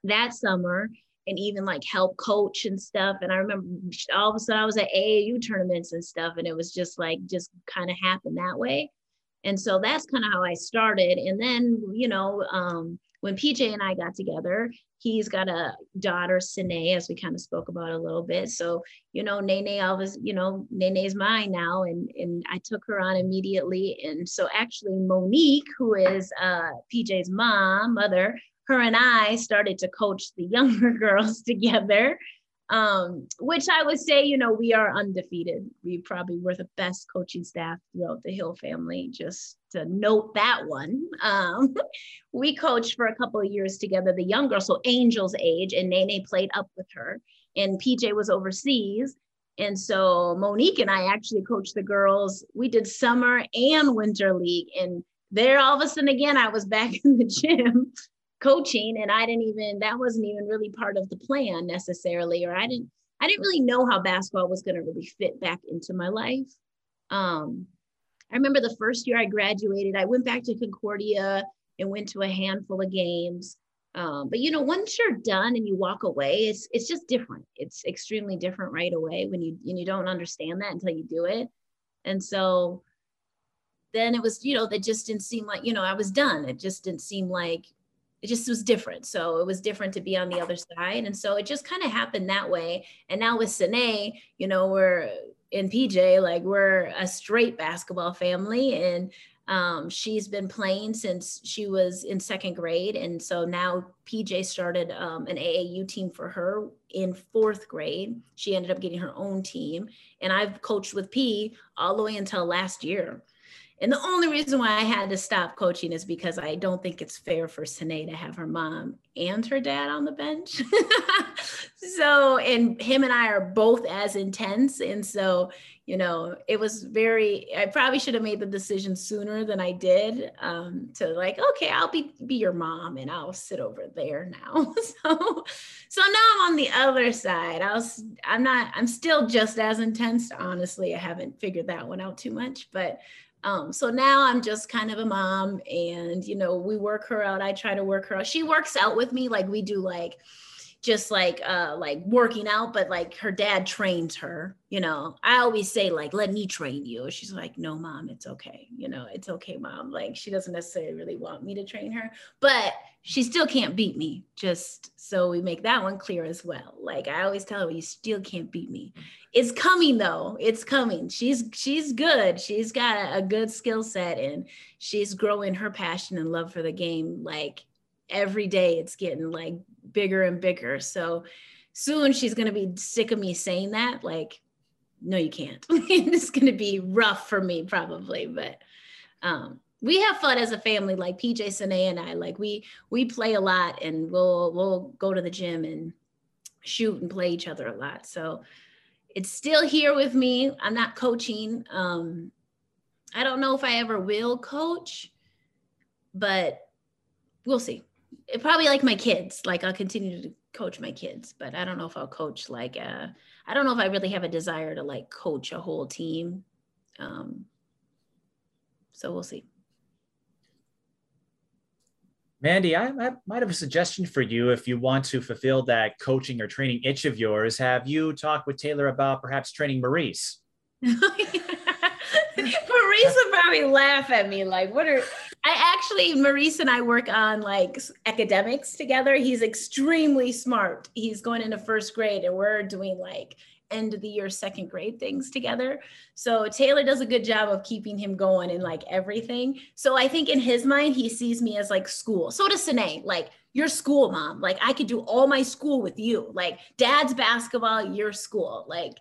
that summer and even like help coach and stuff. And I remember all of a sudden I was at A A U tournaments and stuff. And it was just like, just kind of happened that way. And so that's kind of how I started. And then, you know, um, when P J and I got together, he's got a daughter, Sine, as we kind of spoke about a little bit. So, you know, Nene always, you know, Nene's mine now. And, and I took her on immediately. And so actually Monique, who is uh, P J's mom, mother, her and I started to coach the younger girls together, um, which I would say, you know, we are undefeated. We probably were the best coaching staff throughout the Hill family, just to note that one. Um, we coached for a couple of years together, the young girl, so Angel's age, and Nene played up with her, and P J was overseas. And so Monique and I actually coached the girls. We did summer and winter league, and there all of a sudden again, I was back in the gym coaching, and I didn't even, that wasn't even really part of the plan necessarily, or I didn't, I didn't really know how basketball was going to really fit back into my life. Um, I remember the first year I graduated, I went back to Concordia and went to a handful of games. Um, but, you know, once you're done and you walk away, it's it's just different. It's extremely different right away when you, and you don't understand that until you do it. And so then it was, you know, that just didn't seem like, you know, I was done. It just didn't seem like, it just was different. So it was different to be on the other side. And so it just kind of happened that way. And now with Sine, you know, we're in P J, like we're a straight basketball family. And Um, she's been playing since she was in second grade. And so now P J started um, an A A U team for her in fourth grade. She ended up getting her own team. And I've coached with P all the way until last year. And the only reason why I had to stop coaching is because I don't think it's fair for Sine to have her mom and her dad on the bench. So, and him and I are both as intense. And so, you know, it was very, I probably should have made the decision sooner than I did um, to like, okay, I'll be, be your mom and I'll sit over there now. so, so now I'm on the other side. I was, I'm not, I'm still just as intense. Honestly, I haven't figured that one out too much, but Um, so now I'm just kind of a mom and, you know, we work her out. I try to work her out. She works out with me. Like we do like, just like, uh, like working out, but like her dad trains her, you know, I always say like, let me train you. She's like, no, mom, it's okay. You know, it's okay, mom. Like she doesn't necessarily really want me to train her, but she still can't beat me. Just so we make that one clear as well. Like I always tell her, you still can't beat me. It's coming though. It's coming. She's, she's good. She's got a, a good skill set and she's growing her passion and love for the game. Like every day it's getting like bigger and bigger. So soon she's going to be sick of me saying that. Like, no, you can't. It's going to be rough for me probably, but, um, we have fun as a family, like P J, Sine, and I, like we we play a lot and we'll we'll go to the gym and shoot and play each other a lot. So it's still here with me. I'm not coaching. Um, I don't know if I ever will coach, but we'll see. It probably like my kids, like I'll continue to coach my kids, but I don't know if I'll coach like, uh, I don't know if I really have a desire to like coach a whole team. Um, so we'll see. Mandy, I, I might have a suggestion for you if you want to fulfill that coaching or training itch of yours. Have you talked with Tayler about perhaps training Maurice? Maurice would probably laugh at me. Like, what are, I actually, Maurice and I work on like academics together. He's extremely smart. He's going into first grade and we're doing like end of the year, second grade things together. So Tayler does a good job of keeping him going in like everything. So I think in his mind, he sees me as like school. So does Sine, like your school mom, like I could do all my school with you, like dad's basketball, your school, like,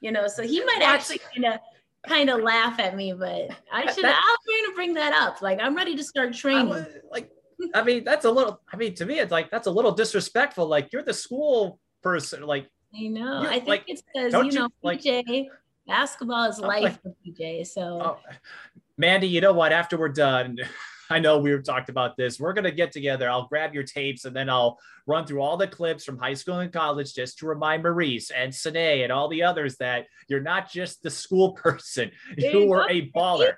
you know, so he might actually kind of kind of laugh at me, but I should, I'll bring, bring that up. Like, I'm ready to start training. I, like, I mean, that's a little, I mean, to me, it's like, that's a little disrespectful. Like you're the school person, like, I know. You, I think like, it says, you know, you, like, P J, basketball is life like, for P J. So, oh, Mandy, you know what? After we're done, I know we were talked about this. We're going to get together. I'll grab your tapes and then I'll run through all the clips from high school and college just to remind Maurice and Sine and all the others that you're not just the school person. You were a baller.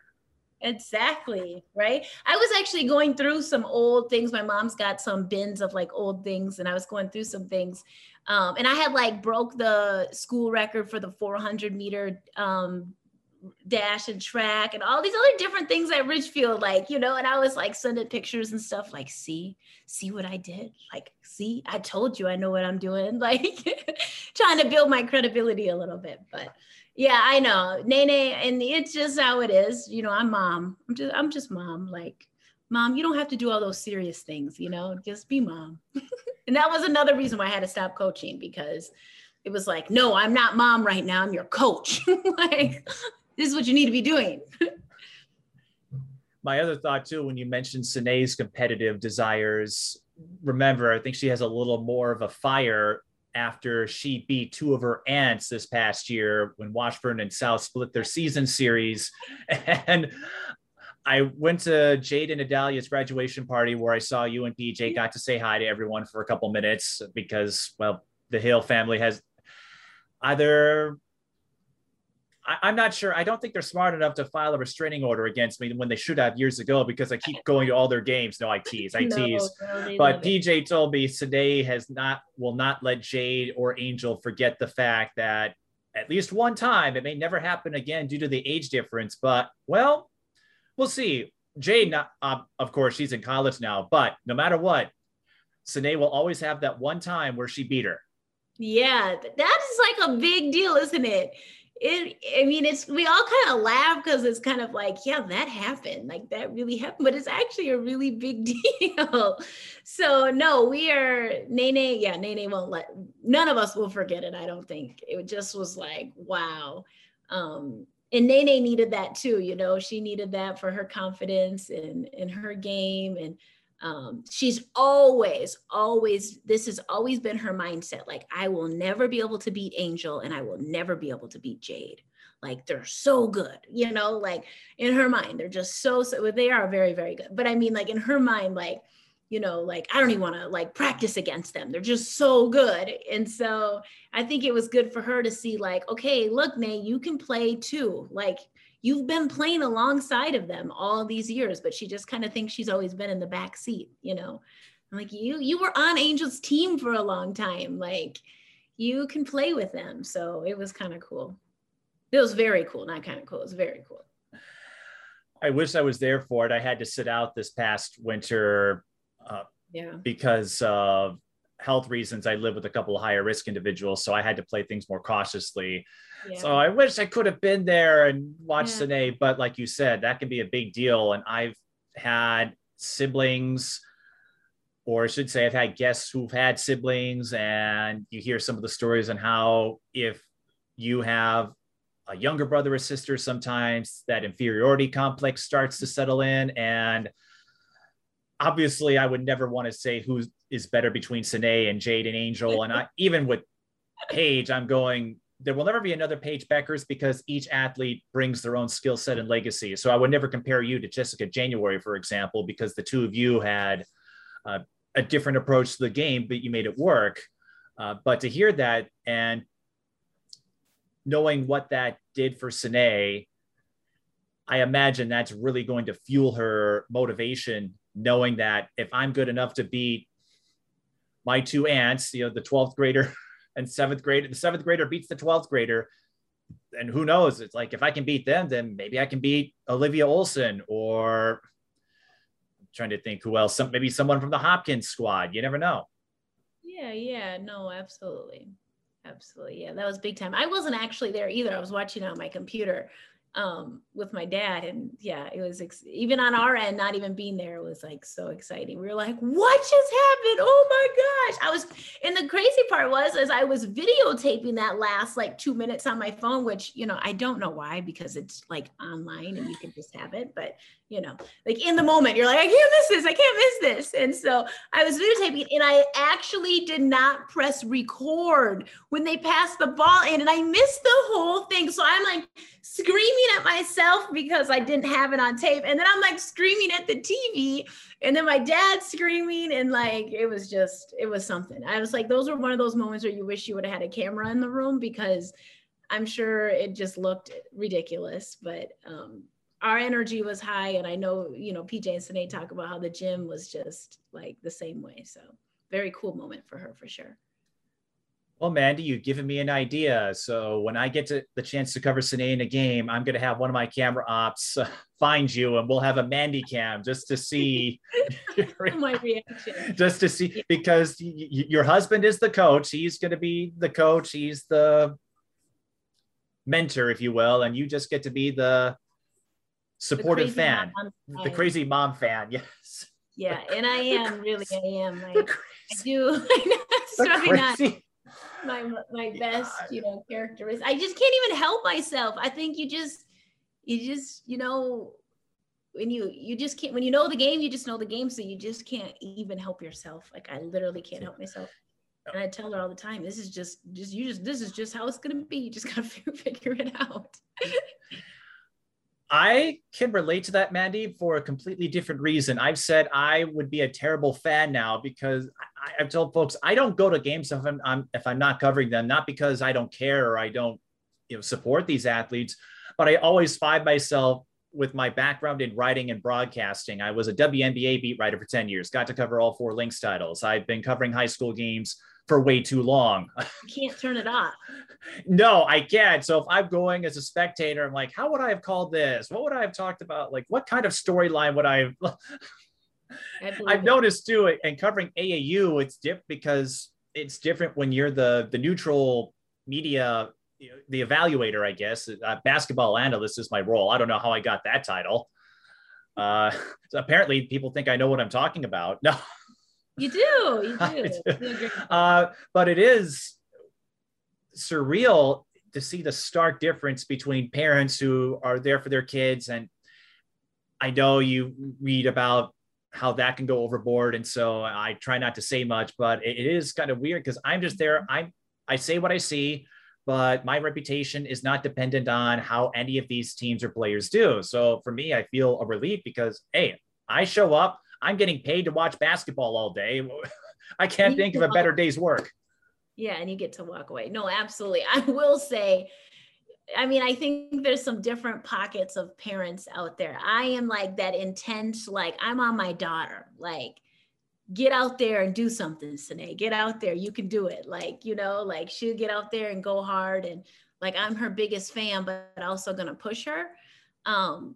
Exactly. Right. I was actually going through some old things. My mom's got some bins of like old things and I was going through some things. Um, and I had like broke the school record for the four hundred meter um, dash and track and all these other different things at Richfield, like, you know, and I was like sending pictures and stuff like, see, see what I did? Like, see, I told you I know what I'm doing, like trying to build my credibility a little bit, but yeah, I know. Nene, and it's just how it is. You know, I'm mom. I'm just, I'm just mom. Like, mom, you don't have to do all those serious things, you know, just be mom. And that was another reason why I had to stop coaching because it was like, no, I'm not mom right now. I'm your coach. Like, this is what you need to be doing. My other thought too, when you mentioned Sine's competitive desires, remember, I think she has a little more of a fire after she beat two of her aunts this past year when Washburn and South split their season series. And I went to Jade and Adalia's graduation party where I saw you and P J got to say hi to everyone for a couple minutes because, well, the Hill family has either I, I'm not sure. I don't think they're smart enough to file a restraining order against me when they should have years ago, because I keep going to all their games. No, I tease, I no, tease. No, but P J it. told me Sine has not, will not let Jade or Angel forget the fact that at least one time, it may never happen again due to the age difference, but well, we'll see. Jade, not, uh, of course, she's in college now, but no matter what, Sine will always have that one time where she beat her. Yeah, that is like a big deal, isn't it? It, I mean, it's, we all kind of laugh because it's kind of like, yeah, that happened. Like that really happened, but it's actually a really big deal. So no, we are, Nene, yeah, Nene won't let, none of us will forget it, I don't think. It just was like, wow. Um, and Nene needed that too, you know, she needed that for her confidence and in her game. And um, she's always, always, this has always been her mindset. Like, I will never be able to beat Angel and I will never be able to beat Jade. Like, they're so good, you know, like in her mind, they're just so, so they are very, very good. But I mean, like in her mind, like, you know, like, I don't even want to like practice against them. They're just so good. And so I think it was good for her to see like, okay, look, Nay, you can play too. Like, you've been playing alongside of them all these years, but she just kind of thinks she's always been in the back seat, you know? I'm like, you you were on Angel's team for a long time. Like, you can play with them. So it was kind of cool. It was very cool, not kind of cool, it was very cool. I wish I was there for it. I had to sit out this past winter uh, yeah. because of health reasons. I live with a couple of higher risk individuals, so I had to play things more cautiously. Yeah. So I wish I could have been there and watched yeah. Sine, but like you said, that can be a big deal. And I've had siblings, or I should say I've had guests who've had siblings, and you hear some of the stories on how if you have a younger brother or sister, sometimes that inferiority complex starts to settle in. And obviously I would never want to say who is better between Sine and Jade and Angel. And I, even with Paige, I'm going, there will never be another Paige Beckers because each athlete brings their own skill set and legacy. So I would never compare you to Jessica January, for example, because the two of you had uh, a different approach to the game, but you made it work. Uh, but to hear that and knowing what that did for Sine, I imagine that's really going to fuel her motivation, knowing that if I'm good enough to beat my two aunts, you know, the twelfth grader and seventh grade, the seventh grader beats the twelfth grader. And who knows? It's like, if I can beat them, then maybe I can beat Olivia Olson, or I'm trying to think who else, some, maybe someone from the Hopkins squad. You never know. Yeah. Yeah. No, absolutely. Absolutely. Yeah. That was big time. I wasn't actually there either. I was watching on my computer um, with my dad, and yeah, it was ex- even on our end, not even being there was like so exciting. We were like, what just happened? Oh my gosh. I was, and the crazy part was, as I was videotaping that last like two minutes on my phone, which, you know, I don't know why, because it's like online and you can just have it, but you know, like in the moment you're like, I can't miss this. I can't miss this. And so I was videotaping, and I actually did not press record when they passed the ball in, and I missed the whole thing. So I'm like screaming at myself because I didn't have it on tape, and then I'm like screaming at the T V, and then my dad's screaming, and like it was just it was something. I was like, those were one of those moments where you wish you would have had a camera in the room, because I'm sure it just looked ridiculous. But um our energy was high, and I know, you know, P J and Sine talk about how the gym was just like the same way. So very cool moment for her, for sure. Well, Mandy, you've given me an idea. So when I get to the chance to cover Sine in a game, I'm going to have one of my camera ops uh, find you, and we'll have a Mandy cam just to see your, my reaction. Just to see, yeah. Because y- y- your husband is the coach. He's going to be the coach. He's the mentor, if you will, and you just get to be the supportive the fan, the crazy mom fan. Yes. Yeah, and I am really, I am. I, I do. It's probably not my my best, yeah. You know, characteristic. I just can't even help myself. I think you just, you just, you know, when you, you just can't, when you know the game, you just know the game. So you just can't even help yourself. Like, I literally can't help myself. And I tell her all the time, this is just, just, you just, this is just how it's going to be. You just got to figure it out. I can relate to that, Mandy, for a completely different reason. I've said I would be a terrible fan now, because I, I've told folks I don't go to games if I'm, I'm if I'm not covering them, not because I don't care or I don't you know, support these athletes. But I always find myself with my background in writing and broadcasting. I was a W N B A beat writer for ten years, got to cover all four Lynx titles. I've been covering high school games for way too long. You can't turn it off. No, I can't. So if I'm going as a spectator, I'm like, how would I have called this? What would I have talked about? Like, what kind of storyline would I have? I've noticed too, and covering A A U, it's different because it's different when you're the, the neutral media, the evaluator, I guess. Uh, basketball analyst is my role. I don't know how I got that title. Uh, so apparently people think I know what I'm talking about. No. You do. You do. do. Uh, but it is surreal to see the stark difference between parents who are there for their kids. And I know you read about how that can go overboard. And so I try not to say much, but it is kind of weird because I'm just there. I'm, I say what I see, but my reputation is not dependent on how any of these teams or players do. So for me, I feel a relief because, hey, I show up, I'm getting paid to watch basketball all day. I can't think of a better day's work. Yeah. And you get to walk away. No, absolutely. I will say, I mean, I think there's some different pockets of parents out there. I am like that intense, like I'm on my daughter, like get out there and do something, Sine. Get out there. You can do it. Like, you know, like she'll get out there and go hard. And like, I'm her biggest fan, but also going to push her. Um,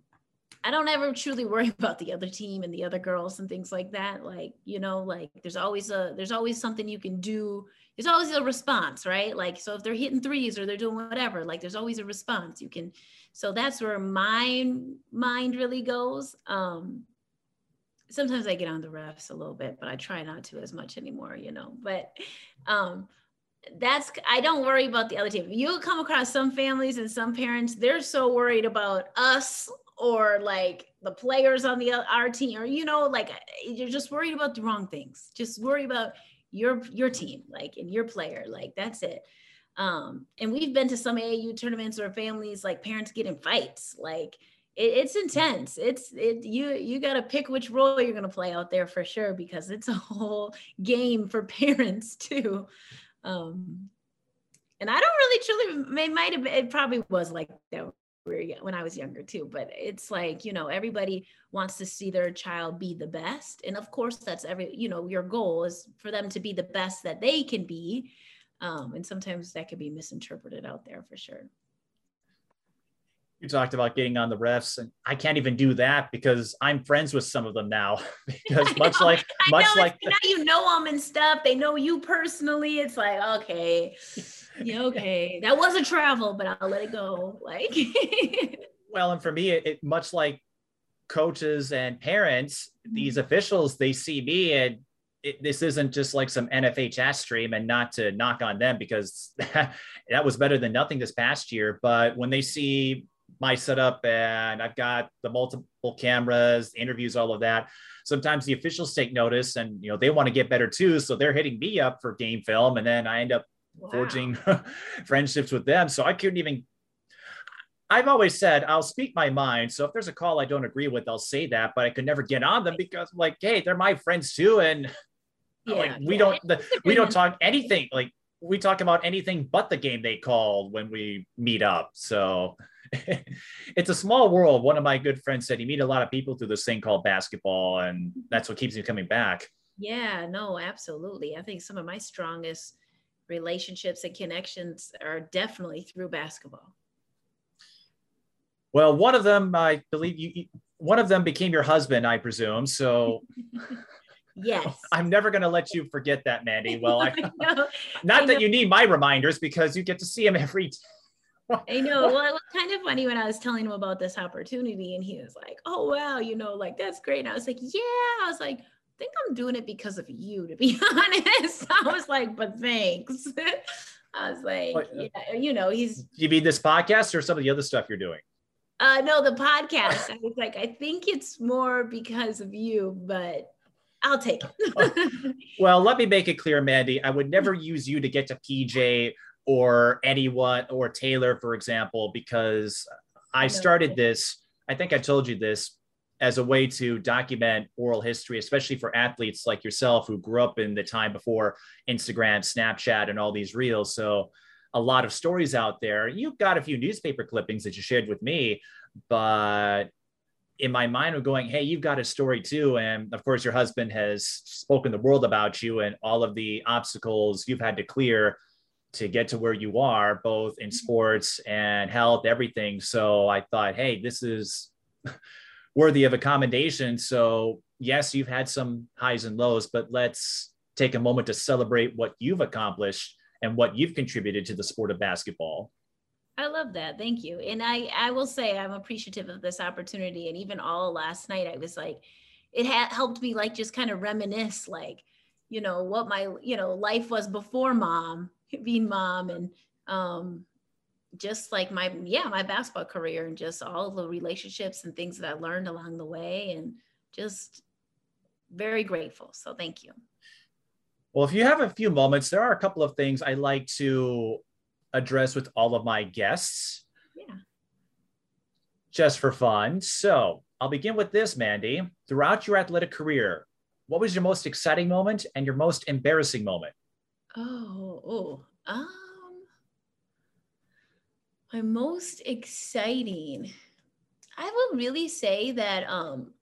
I don't ever truly worry about the other team and the other girls and things like that. Like, you know, like there's always a, there's always something you can do. There's always a response, right? Like, so if they're hitting threes or they're doing whatever, like there's always a response you can. So that's where my mind really goes. Um, sometimes I get on the refs a little bit, but I try not to as much anymore, you know, but, um, that's, I don't worry about the other team. You'll come across some families and some parents, they're so worried about us or like the players on the our team, or, you know, like you're just worried about the wrong things. Just worry about your, your team, like, and your player, like that's it. Um, and we've been to some A A U tournaments where families, like parents get in fights, like it, it's intense. It's it, you, you got to pick which role you're going to play out there for sure, because it's a whole game for parents too. Um, and I don't really truly, it might've, it probably was like that when I was younger too, but it's like, you know, everybody wants to see their child be the best. And of course that's every, you know, your goal is for them to be the best that they can be. Um, and sometimes that could be misinterpreted out there for sure. You talked about getting on the refs, and I can't even do that because I'm friends with some of them now because much know, like, I much know, like now you know them and stuff. They know you personally. It's like, okay, yeah, okay. That was a travel, but I'll let it go. Like, well, and for me, it, it much like coaches and parents, mm-hmm. these officials, they see me and It, this isn't just like some N F H S stream, and not to knock on them because that was better than nothing this past year. But when they see my setup and I've got the multiple cameras, interviews, all of that, sometimes the officials take notice and, you know, they want to get better too. So they're hitting me up for game film. And then I end up wow. forging friendships with them. So I couldn't even, I've always said, I'll speak my mind. So if there's a call I don't agree with, I'll say that, but I could never get on them because I'm like, hey, they're my friends too. And yeah, like we yeah. don't the, we don't talk anything, like we talk about anything but the game they called when we meet up. So it's a small world. One of my good friends said you meet a lot of people through this thing called basketball, and that's what keeps me coming back. Yeah, no, absolutely. I think some of my strongest relationships and connections are definitely through basketball. Well, one of them, I believe you, one of them became your husband, I presume. So yes, I'm never going to let you forget that, Mandy. Well, I, I know. not I that know. You need my reminders because you get to see him every time. I know. Well, it was kind of funny when I was telling him about this opportunity and he was like, oh, wow, you know, like, that's great. And I was like, yeah, I was like, I think I'm doing it because of you, to be honest. I was like, but thanks. I was like, what, yeah, you know, he's. Do you mean this podcast or some of the other stuff you're doing? Uh, no, the podcast. I was like, I think it's more because of you, but I'll take it. Well, let me make it clear, Mandy. I would never use you to get to P J or anyone or Tayler, for example, because I started this, I think I told you this, as a way to document oral history, especially for athletes like yourself who grew up in the time before Instagram, Snapchat, and all these reels. So a lot of stories out there. You've got a few newspaper clippings that you shared with me, but in my mind I'm going, hey, you've got a story too. And of course your husband has spoken the world about you and all of the obstacles you've had to clear to get to where you are, both in sports and health, everything. So I thought, hey, this is worthy of commendation. So yes, you've had some highs and lows, but let's take a moment to celebrate what you've accomplished and what you've contributed to the sport of basketball. I love that. Thank you. And I, I will say I'm appreciative of this opportunity. And even all last night, I was like, it ha- helped me like just kind of reminisce, like, you know, what my, you know, life was before mom, being mom, and um, just like my, yeah, my basketball career, and just all the relationships and things that I learned along the way, and just very grateful. So thank you. Well, if you have a few moments, there are a couple of things I like to address with all of my guests. Yeah. Just for fun. So I'll begin with this, Mandy. Throughout your athletic career, what was your most exciting moment and your most embarrassing moment? Oh, oh, um, my most exciting. I would really say that um,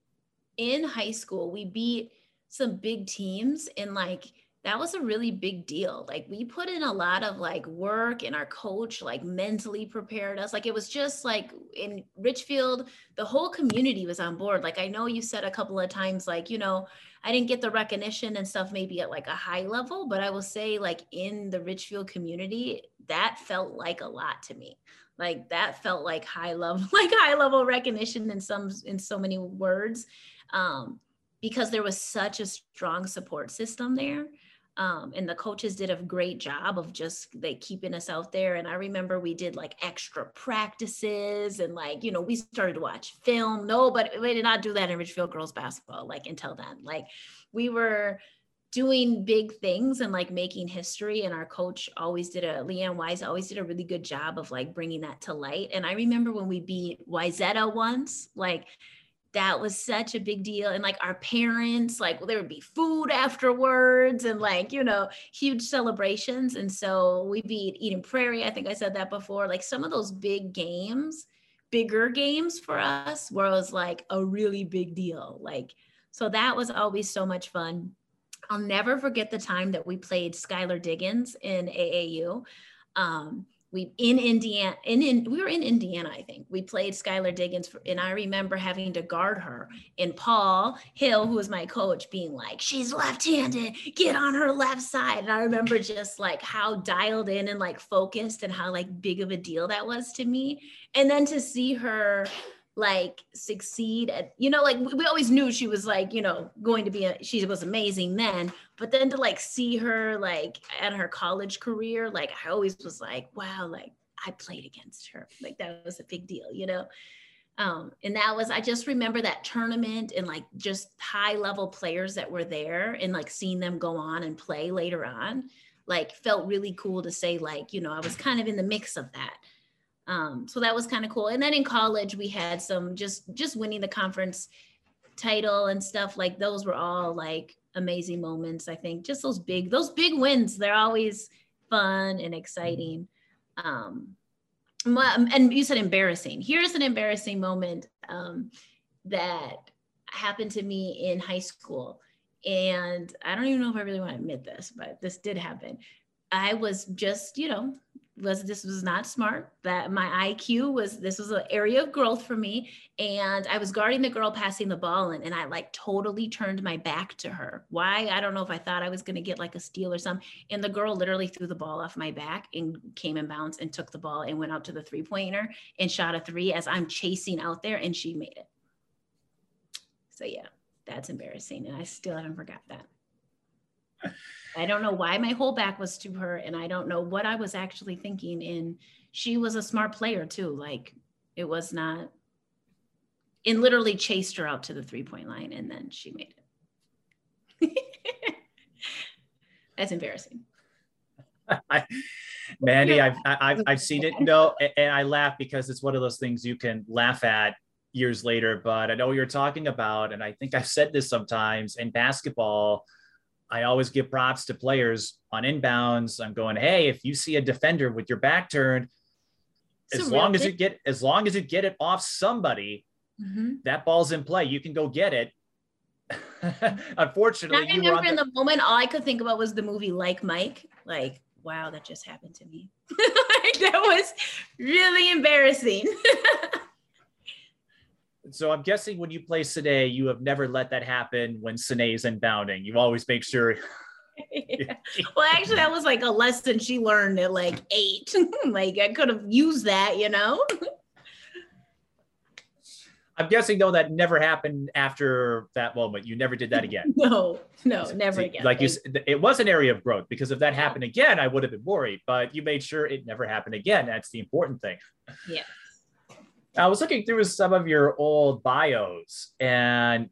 in high school, we beat some big teams, and like, that was a really big deal. Like, we put in a lot of like work, and our coach like mentally prepared us. Like, it was just like in Richfield, the whole community was on board. Like, I know you said a couple of times, like, you know, I didn't get the recognition and stuff maybe at like a high level, but I will say like in the Richfield community, that felt like a lot to me. Like that felt like high level, like high level recognition in some, in so many words, um, because there was such a strong support system there. Um, and the coaches did a great job of just like keeping us out there. And I remember we did like extra practices, and like, you know, we started to watch film. No, but we did not do that in Richfield girls basketball, like until then. Like, we were doing big things and like making history. And our coach always did a, Leanne Wise always did a really good job of like bringing that to light. And I remember when we beat Wayzata once, like, that was such a big deal. And like our parents, like, well, there would be food afterwards and like, you know, huge celebrations. And so we beat Eden Prairie. I think I said that before, like some of those big games, bigger games for us, where it was like a really big deal. Like, so that was always so much fun. I'll never forget the time that we played Skylar Diggins in A A U. Um, We in Indiana, in, in we were in Indiana, I think. We played Skylar Diggins, for, and I remember having to guard her. And Paul Hill, who was my coach, being like, "She's left-handed, get on her left side." And I remember just like how dialed in and like focused, and how like big of a deal that was to me. And then to see her like succeed at, you know, like we always knew she was like, you know, going to be a, she was amazing then, but then to like see her like at her college career, like I always was like, wow, like I played against her, like that was a big deal, you know. Um and that was, I just remember that tournament and like just high level players that were there, and like seeing them go on and play later on, like felt really cool to say, like, you know, I was kind of in the mix of that. Um, so that was kind of cool. And then in college, we had some just, just winning the conference title and stuff, like those were all like amazing moments. I think just those big, those big wins, they're always fun and exciting. Um, and you said embarrassing. Here's an embarrassing moment um, that happened to me in high school. And I don't even know if I really want to admit this, but this did happen. I was just, you know, was this was not smart, that my I Q was, this was an area of growth for me. And I was guarding the girl passing the ball in, and I like totally turned my back to her. Why? I don't know, if I thought I was going to get like a steal or something. And the girl literally threw the ball off my back and came in bounds and took the ball and went out to the three pointer and shot a three as I'm chasing out there, and she made it. So yeah, that's embarrassing. And I still haven't forgot that. I don't know why my whole back was to her, and I don't know what I was actually thinking. And she was a smart player too. Like, it was not, and literally chased her out to the three point line, and then she made it. That's embarrassing. I, Mandy, I've, I've, I've seen it. No, and I laugh because it's one of those things you can laugh at years later, but I know what you're talking about. And I think I've said this sometimes in basketball, I always give props to players on inbounds. I'm going, hey, if you see a defender with your back turned, it's as long as you get, as long as you get it off somebody, mm-hmm. that ball's in play. You can go get it. Unfortunately, I remember the- in the moment, all I could think about was the movie Like Mike. Like, wow, that just happened to me. Like, that was really embarrassing. So I'm guessing when you play Sine, you have never let that happen when Sine is inbounding. You always make sure. Yeah. Well, actually, that was like a lesson she learned at like eight. Like, I could have used that, you know? I'm guessing, though, that never happened after that moment. You never did that again. No, no, never again. Like you said, it was an area of growth, because if that happened again, I would have been worried, but you made sure it never happened again. That's the important thing. Yeah. I was looking through some of your old bios, and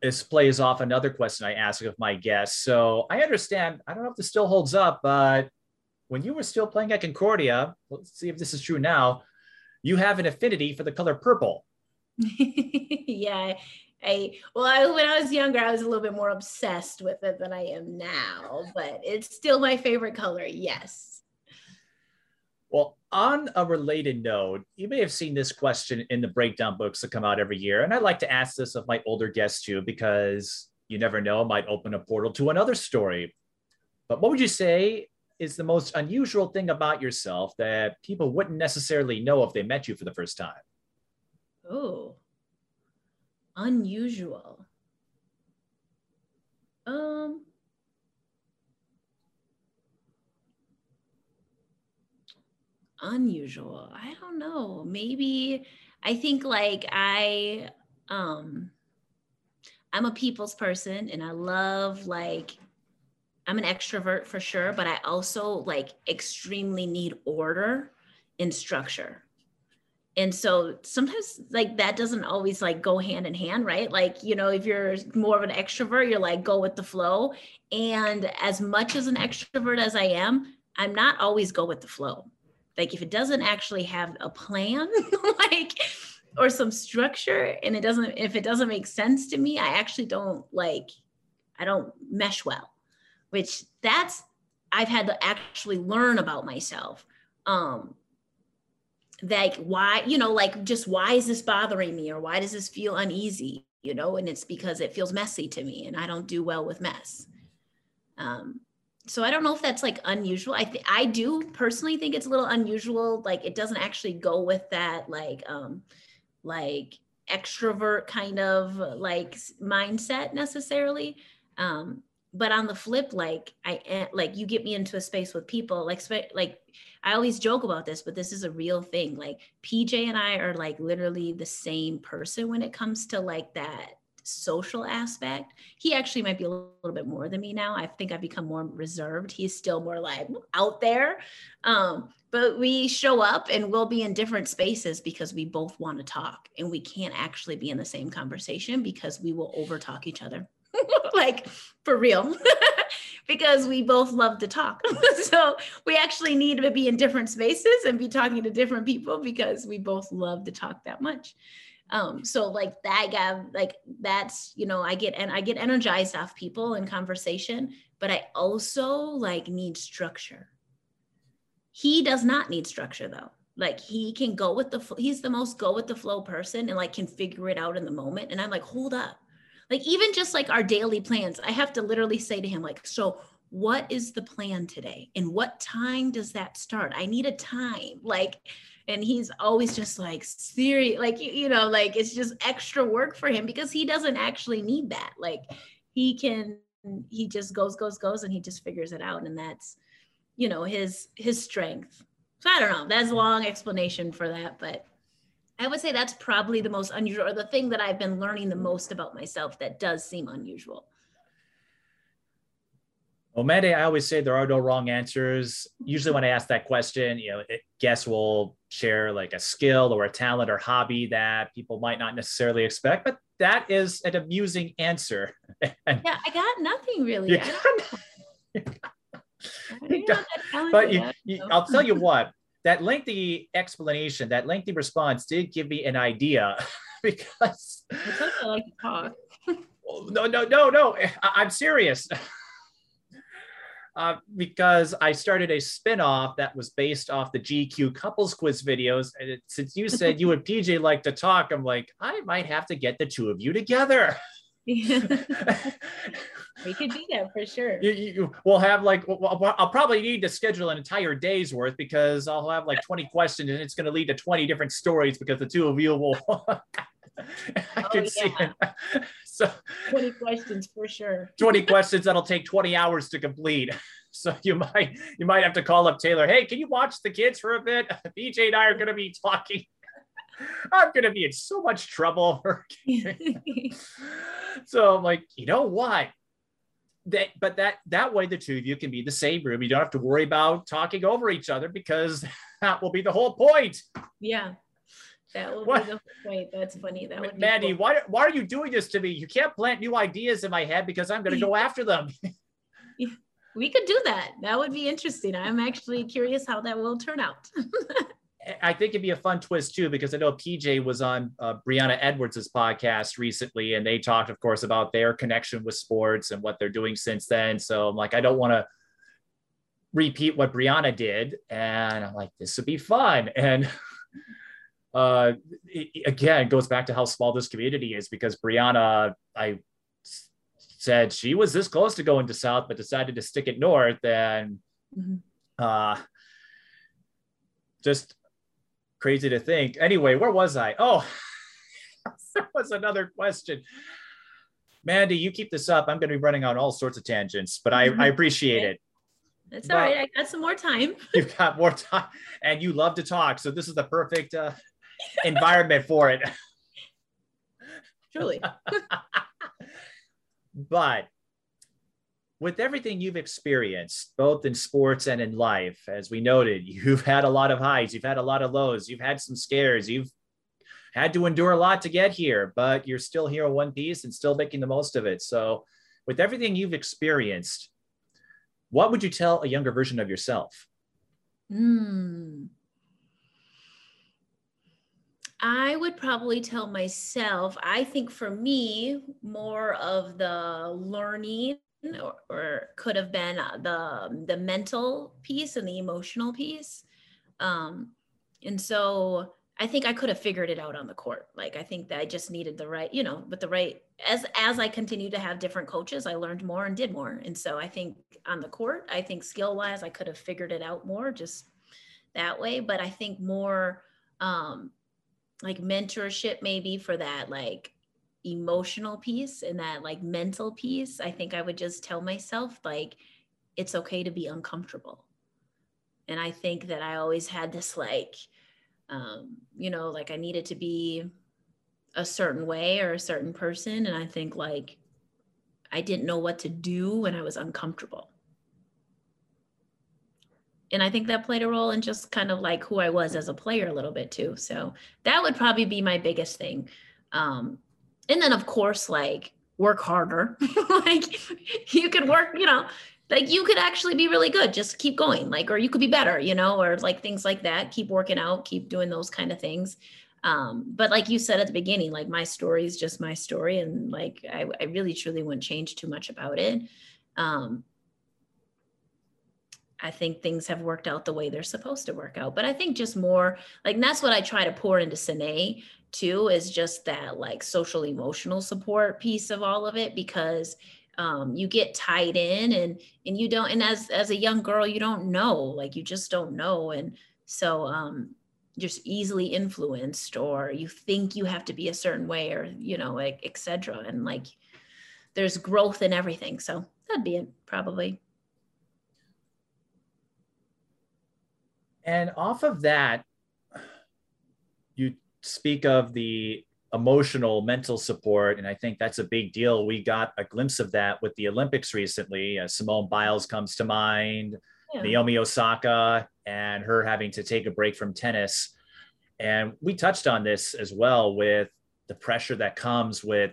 this plays off another question I asked of my guests. So I understand, I don't know if this still holds up, but when you were still playing at Concordia, let's see if this is true now, you have an affinity for the color purple. Yeah. I, well, I, when I was younger, I was a little bit more obsessed with it than I am now, but it's still my favorite color. Yes. Well, on a related note, you may have seen this question in the breakdown books that come out every year. And I'd like to ask this of my older guests too, because you never know, it might open a portal to another story. But what would you say is the most unusual thing about yourself that people wouldn't necessarily know if they met you for the first time? Oh, unusual. Um, unusual. I don't know. Maybe I think like I, um, I'm a people's person, and I love like, I'm an extrovert for sure, but I also like extremely need order and structure. And so sometimes like that doesn't always like go hand in hand, right? Like, you know, if you're more of an extrovert, you're like, go with the flow. And as much as an extrovert as I am, I'm not always go with the flow. Like if it doesn't actually have a plan, like, or some structure, and it doesn't, if it doesn't make sense to me, I actually don't like, I don't mesh well. Which that's, I've had to actually learn about myself. Um, like why, you know, like just why is this bothering me, or why does this feel uneasy, you know? And it's because it feels messy to me, and I don't do well with mess. Um, so I don't know if that's like unusual. I th- I do personally think it's a little unusual. Like it doesn't actually go with that like, um, like extrovert kind of like mindset necessarily. Um, But on the flip, like I like you get me into a space with people, like like I always joke about this, but this is a real thing. Like P J and I are like literally the same person when it comes to like that social aspect. He actually might be a little bit more than me now. I think I've become more reserved. He's still more like out there, um, but we show up and we'll be in different spaces because we both want to talk, and we can't actually be in the same conversation because we will overtalk each other. Like for real, because we both love to talk. So we actually need to be in different spaces and be talking to different people because we both love to talk that much. Um, so like that guy, like that's, you know, I get, and I get energized off people in conversation, but I also like need structure. He does not need structure though. Like he can go with the, he's the most go with the flow person, and like can figure it out in the moment. And I'm like, hold up. Like even just like our daily plans, I have to literally say to him, like, so what is the plan today? And what time does that start? I need a time. Like, and he's always just like serious, like, you know, like it's just extra work for him because he doesn't actually need that. Like he can, he just goes, goes, goes, and he just figures it out. And that's, you know, his, his strength. So I don't know, that's a long explanation for that, but I would say that's probably the most unusual, or the thing that I've been learning the most about myself that does seem unusual. Well, Mandy, I always say there are no wrong answers. Usually when I ask that question, you know, guests will share like a skill or a talent or hobby that people might not necessarily expect, but that is an amusing answer. And yeah, I got nothing really. I don't know. I don't know that but you, you, I'll tell you what. That lengthy explanation, that lengthy response did give me an idea because I like to talk. No, no, no, no. I I'm serious. uh, because I started a spinoff that was based off the G Q couples quiz videos. And it, since you said you and P J like to talk, I'm like, I might have to get the two of you together. We could do that for sure. You, you, we'll have like, I'll probably need to schedule an entire day's worth because I'll have like twenty questions and it's going to lead to twenty different stories because the two of you will. I oh, can yeah. see it. So, twenty questions for sure. twenty questions that'll take twenty hours to complete. So you might you might have to call up Tayler. Hey, can you watch the kids for a bit? P J and I are going to be talking. I'm going to be in so much trouble. So I'm like, you know what? That, but that that way the two of you can be in the same room. You don't have to worry about talking over each other because that will be the whole point. Yeah. That will what? be the whole point. That's funny. That would Mandy, be cool. why, why are you doing this to me? You can't plant new ideas in my head because I'm going to go after them. We could do that. That would be interesting. I'm actually curious how that will turn out. I think it'd be a fun twist too, because I know P J was on uh, Brianna Edwards' podcast recently, and they talked, of course, about their connection with sports and what they're doing since then. So I'm like, I don't want to repeat what Brianna did. And I'm like, this would be fun. And uh, it, again, it goes back to how small this community is, because Brianna, I said she was this close to going to South, but decided to stick it North. And mm-hmm. uh, just... crazy to think. Anyway, where was I? Oh, that was another question. Mandy, you keep this up. I'm going to be running on all sorts of tangents, but I, mm-hmm. I appreciate it. That's but all right. I got some more time. You've got more time and you love to talk. So this is the perfect uh, environment for it. Truly. But with everything you've experienced, both in sports and in life, as we noted, you've had a lot of highs, you've had a lot of lows, you've had some scares, you've had to endure a lot to get here, but you're still here in one piece and still making the most of it. So with everything you've experienced, what would you tell a younger version of yourself? Mm. I would probably tell myself, I think for me, more of the learning Or, or could have been the the mental piece and the emotional piece. Um, and so I think I could have figured it out on the court. Like, I think that I just needed the right, you know, with the right, as, as I continued to have different coaches, I learned more and did more. And so I think on the court, I think skill-wise, I could have figured it out more just that way. But I think more um, like mentorship maybe for that, like, emotional piece and that like mental piece. I think I would just tell myself, like, it's okay to be uncomfortable. And I think that I always had this like, um, you know, like I needed to be a certain way or a certain person. And I think like, I didn't know what to do when I was uncomfortable. And I think that played a role in just kind of like who I was as a player a little bit too. So that would probably be my biggest thing. Um, And then of course, like work harder, like you could work, you know, like you could actually be really good, just keep going, like, or you could be better, you know, or like things like that, keep working out, keep doing those kind of things. Um, but like you said at the beginning, like my story is just my story. And like, I, I really, truly wouldn't change too much about it. Um, I think things have worked out the way they're supposed to work out, but I think just more like, and that's what I try to pour into Sine too, is just that like social emotional support piece of all of it, because um, you get tied in and, and you don't, and as, as a young girl, you don't know, like you just don't know. And so um, just easily influenced, or you think you have to be a certain way, or, you know, like, et cetera. And like, there's growth in everything. So that'd be it probably. And off of that, you speak of the emotional, mental support, and I think that's a big deal. We got a glimpse of that with the Olympics recently. Uh, Simone Biles comes to mind, yeah. Naomi Osaka, and her having to take a break from tennis. And we touched on this as well with the pressure that comes with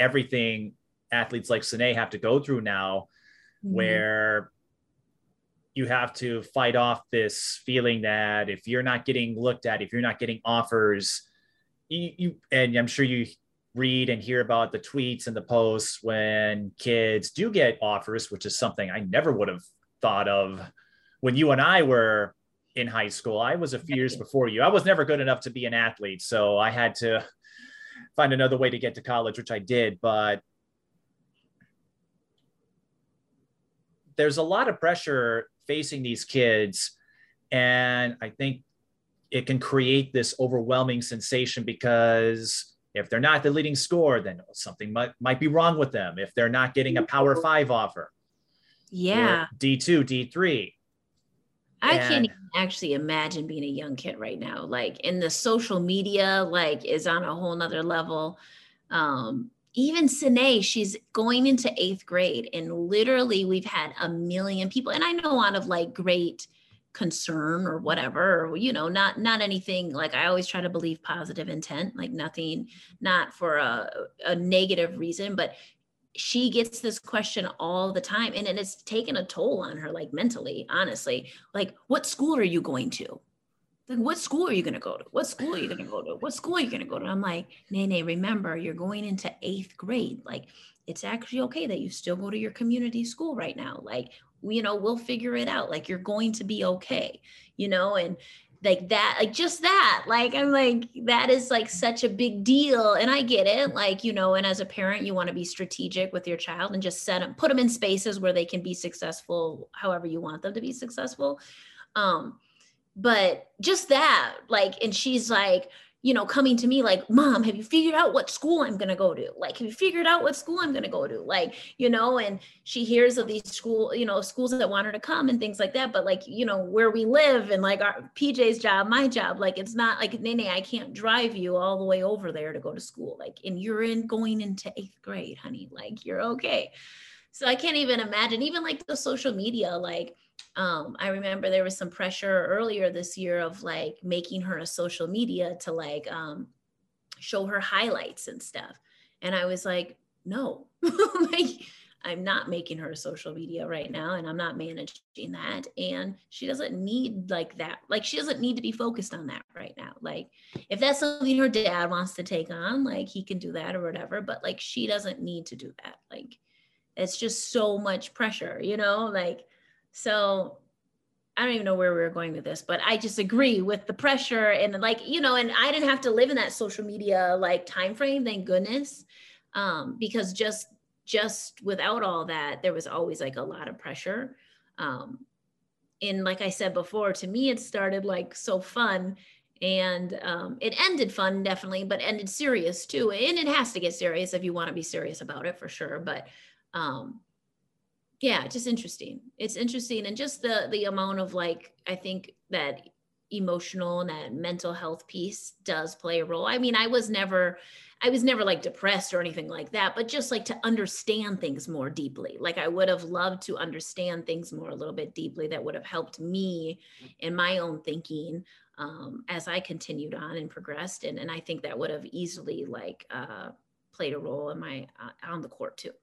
everything athletes like Sine have to go through now, mm-hmm. where you have to fight off this feeling that if you're not getting looked at, if you're not getting offers, you, you and I'm sure you read and hear about the tweets and the posts when kids do get offers, which is something I never would have thought of when you and I were in high school. I was a few years before you. I was never good enough to be an athlete, so I had to find another way to get to college, which I did. But there's a lot of pressure facing these kids, and I think it can create this overwhelming sensation, because if they're not the leading scorer, then something might, might be wrong with them. If they're not getting a power five offer. Yeah. D two, D three. I and, can't even actually imagine being a young kid right now. Like, in the social media, like, is on a whole nother level. Um, even Sine, she's going into eighth grade, and literally we've had a million people. And I know out of like great concern or whatever, or, you know, not, not anything. Like, I always try to believe positive intent, like nothing, not for a, a negative reason, but she gets this question all the time. And, and it's taken a toll on her, like mentally, honestly, like, what school are you going to? Like, what school are you going to go to? What school are you going to go to? What school are you going to go to? I'm like, Nene, remember, you're going into eighth grade. Like, it's actually okay that you still go to your community school right now. Like, you know, we'll figure it out. Like, you're going to be okay, you know? And like that, like just that, like, I'm like, that is like such a big deal. And I get it. Like, you know, and as a parent, you want to be strategic with your child and just set them, put them in spaces where they can be successful, however you want them to be successful. Um, but just that, like, and she's like, you know, coming to me like, Mom, have you figured out what school I'm going to go to? Like, have you figured out what school I'm going to go to? Like, you know, and she hears of these school, you know, schools that want her to come and things like that. But like, you know, where we live and like our P J's job, my job, like, it's not like, Nene, I can't drive you all the way over there to go to school. Like, and you're in going into eighth grade, honey, like, you're okay. So I can't even imagine, even like the social media, like, Um, I remember there was some pressure earlier this year of like making her a social media to like um, show her highlights and stuff. And I was like, no, like, I'm not making her a social media right now, and I'm not managing that. And she doesn't need like that. Like, she doesn't need to be focused on that right now. Like, if that's something her dad wants to take on, like, he can do that or whatever, but like, she doesn't need to do that. Like, it's just so much pressure, you know, like. So I don't even know where we were going with this, but I just agree with the pressure and like, you know, and I didn't have to live in that social media like time frame, thank goodness. Um, because just, just without all that, there was always like a lot of pressure. Um, and like I said before, to me, it started like so fun, and um, it ended fun, definitely, but ended serious too. And it has to get serious if you want to be serious about it, for sure. But, um, yeah, just interesting. It's interesting. And just the the amount of like, I think that emotional and that mental health piece does play a role. I mean, I was never, I was never like depressed or anything like that, but just like to understand things more deeply. Like, I would have loved to understand things more a little bit deeply. That would have helped me in my own thinking um, as I continued on and progressed. And, and I think that would have easily like uh, played a role in my, uh, on the court too.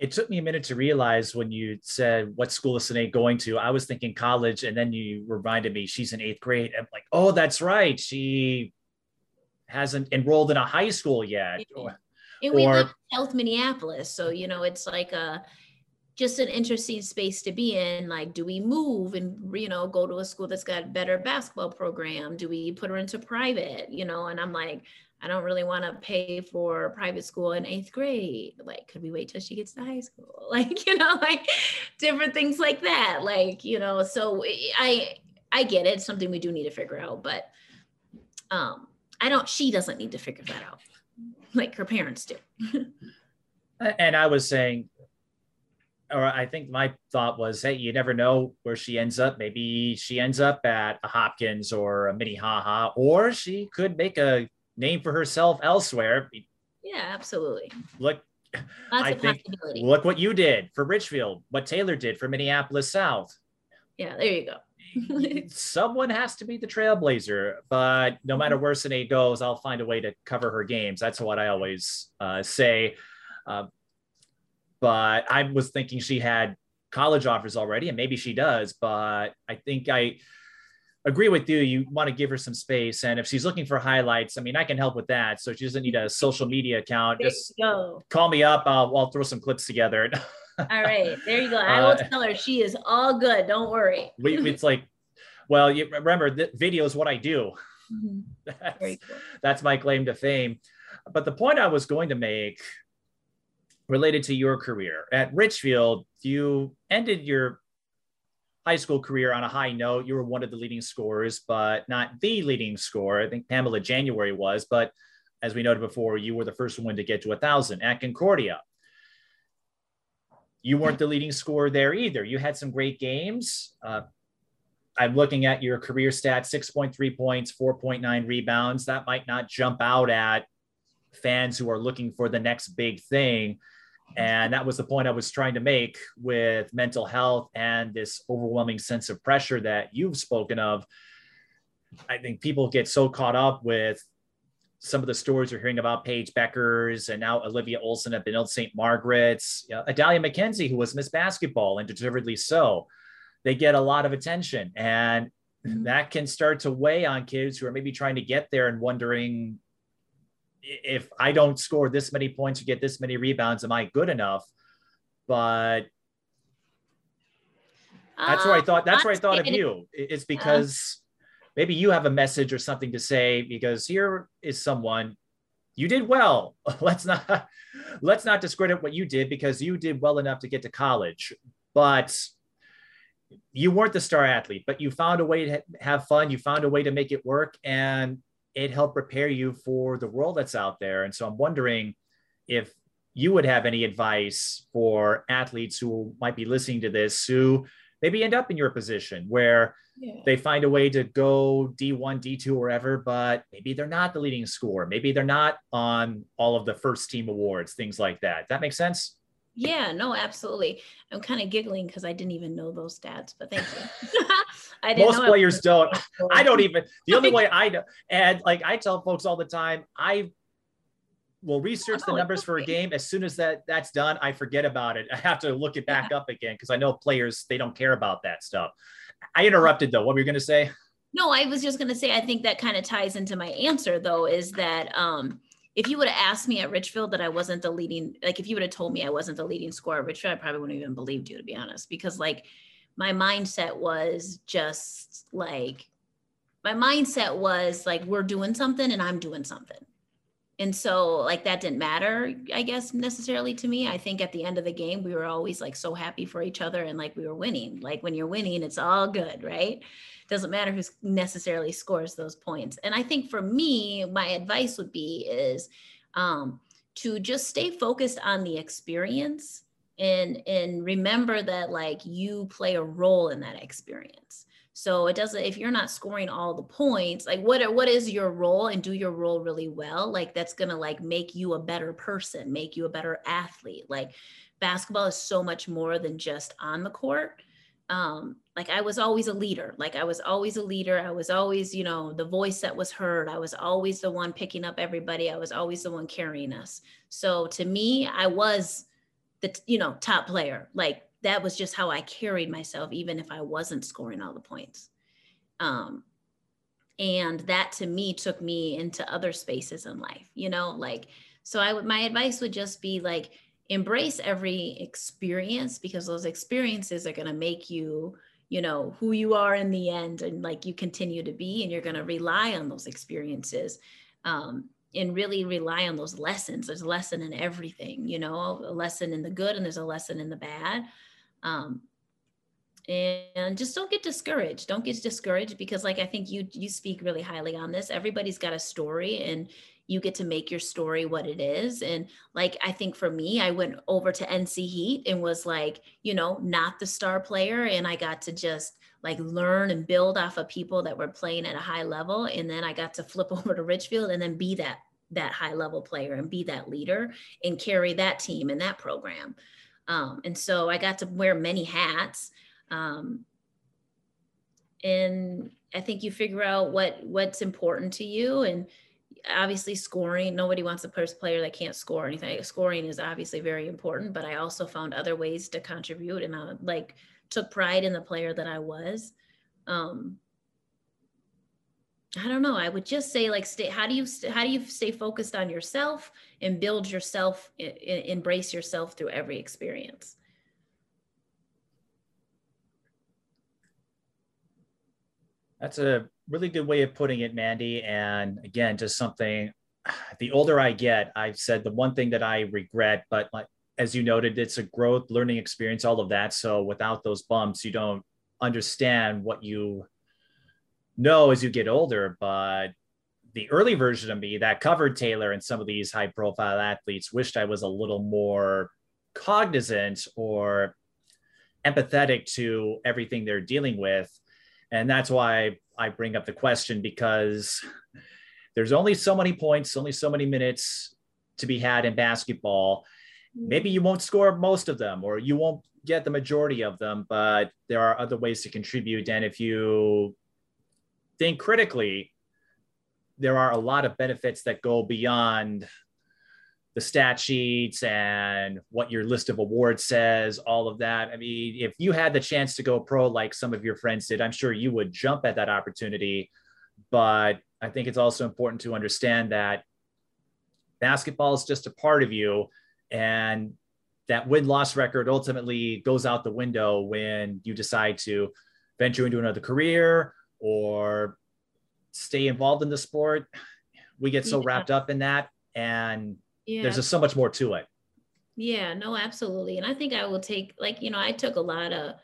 It took me a minute to realize when you said, what school is Sine going to? I was thinking college, and then you reminded me she's in eighth grade. I'm like, oh, that's right. She hasn't enrolled in a high school yet. And we live in South Minneapolis. So, you know, it's like a, just an interesting space to be in. Like, do we move and, you know, go to a school that's got a better basketball program? Do we put her into private, you know? And I'm like, I don't really want to pay for private school in eighth grade. Like, could we wait till she gets to high school? Like, you know, like different things like that. Like, you know, so I, I get it. It's something we do need to figure out, but um, I don't, she doesn't need to figure that out like her parents do. And I was saying, or I think my thought was, hey, you never know where she ends up. Maybe she ends up at a Hopkins or a Minnehaha, or she could make a name for herself elsewhere. Yeah, absolutely. Look, I think, look what you did for Richfield, what Tayler did for Minneapolis South. Yeah, there you go. Someone has to be the trailblazer, but no matter where Sine goes, I'll find a way to cover her games. That's what I always uh, say. Uh, but I was thinking she had college offers already, and maybe she does, but I think I agree with you. You want to give her some space. And if she's looking for highlights, I mean, I can help with that. So she doesn't need a social media account. There Just go. Call me up. I'll, I'll throw some clips together. All right. There you go. I will uh, tell her she is all good. Don't worry. we, it's like, well, you remember the video is what I do. Mm-hmm. that's, Very cool. That's my claim to fame. But the point I was going to make related to your career at Richfield, you ended your high school career on a high note. You were one of the leading scorers, but not the leading scorer. I think Pamela January was, but as we noted before, you were the first one to get to a thousand at Concordia. You weren't the leading scorer there either. You had some great games. Uh, I'm looking at your career stats, six point three points, four point nine rebounds. That might not jump out at fans who are looking for the next big thing. And that was the point I was trying to make with mental health and this overwhelming sense of pressure that you've spoken of. I think people get so caught up with some of the stories you're hearing about Paige Beckers and now Olivia Olson at Benilde Saint Margaret's, you know, Adalia McKenzie, who was Miss Basketball and deservedly so. They get a lot of attention, and that can start to weigh on kids who are maybe trying to get there and wondering, if I don't score this many points or get this many rebounds, am I good enough? But that's uh, where I thought, that's where I thought of you. It's because uh, maybe you have a message or something to say, because here is someone, you did well. Let's not, let's not discredit what you did, because you did well enough to get to college, but you weren't the star athlete, but you found a way to have fun. You found a way to make it work, and it helped prepare you for the world that's out there. And so I'm wondering if you would have any advice for athletes who might be listening to this, who maybe end up in your position where yeah. they find a way to go D one, D two, wherever, but maybe they're not the leading scorer. Maybe they're not on all of the first team awards, things like that. That makes sense? Yeah, no, absolutely. I'm kind of giggling because I didn't even know those stats, but thank you. I didn't Most know players don't. I don't even. The only way I know, and like I tell folks all the time, I will research oh, the numbers okay. for a game. As soon as that that's done, I forget about it. I have to look it back yeah. up again, because I know players, they don't care about that stuff. I interrupted though. What were you going to say? No, I was just going to say, I think that kind of ties into my answer though, is that, um, if you would have asked me at Richfield that I wasn't the leading, like if you would have told me I wasn't the leading scorer at Richfield, I probably wouldn't have even believed you, to be honest, because like my mindset was just like, my mindset was like, we're doing something and I'm doing something. And so like, that didn't matter, I guess, necessarily to me. I think at the end of the game, we were always like so happy for each other, and like we were winning. Like when you're winning, it's all good, right? Doesn't matter who necessarily scores those points. And I think for me, my advice would be is um, to just stay focused on the experience, and, and remember that like you play a role in that experience. So it doesn't, if you're not scoring all the points, like what, are, what is your role, and do your role really well. Like that's going to like make you a better person, make you a better athlete. Like basketball is so much more than just on the court. Um, like I was always a leader. Like I was always a leader. I was always, you know, the voice that was heard. I was always the one picking up everybody. I was always the one carrying us. So to me, I was the, you know, top player. Like that was just how I carried myself, even if I wasn't scoring all the points. Um, and that to me took me into other spaces in life, you know, like, so I would, my advice would just be like, embrace every experience, because those experiences are going to make you, you know, who you are in the end, and like you continue to be, and you're going to rely on those experiences, um, and really rely on those lessons. There's a lesson in everything, you know, a lesson in the good, and there's a lesson in the bad. Um, and just don't get discouraged. Don't get discouraged, because like, I think you, you speak really highly on this. Everybody's got a story, and you get to make your story what it is. And like, I think for me, I went over to N C Heat and was like, you know, not the star player. And I got to just like learn and build off of people that were playing at a high level. And then I got to flip over to Richfield and then be that, that high level player, and be that leader, and carry that team and that program. Um, and so I got to wear many hats. Um, and I think you figure out what, what's important to you. And obviously scoring, nobody wants a first player that can't score anything. Scoring is obviously very important, but I also found other ways to contribute, and I like took pride in the player that I was. Um, I don't know. I would just say, like, stay, how do you, how do you stay focused on yourself and build yourself, I, I, embrace yourself through every experience? That's a really good way of putting it, Mandy. And again, just something, the older I get, I've said the one thing that I regret, but like, as you noted, it's a growth, learning experience, all of that. So without those bumps, you don't understand what you know as you get older. But the early version of me that covered Tayler and some of these high profile athletes wished I was a little more cognizant or empathetic to everything they're dealing with. And that's why I bring up the question, because there's only so many points, only so many minutes to be had in basketball. Maybe you won't score most of them, or you won't get the majority of them, but there are other ways to contribute. And if you think critically, there are a lot of benefits that go beyond the stat sheets and what your list of awards says, all of that. I mean, if you had the chance to go pro like some of your friends did, I'm sure you would jump at that opportunity. But I think it's also important to understand that basketball is just a part of you, and that win-loss record ultimately goes out the window when you decide to venture into another career or stay involved in the sport. We get so yeah. wrapped up in that, and Yeah. there's just so much more to it. Yeah, no, absolutely. And I think I will take, like, you know, I took a lot of,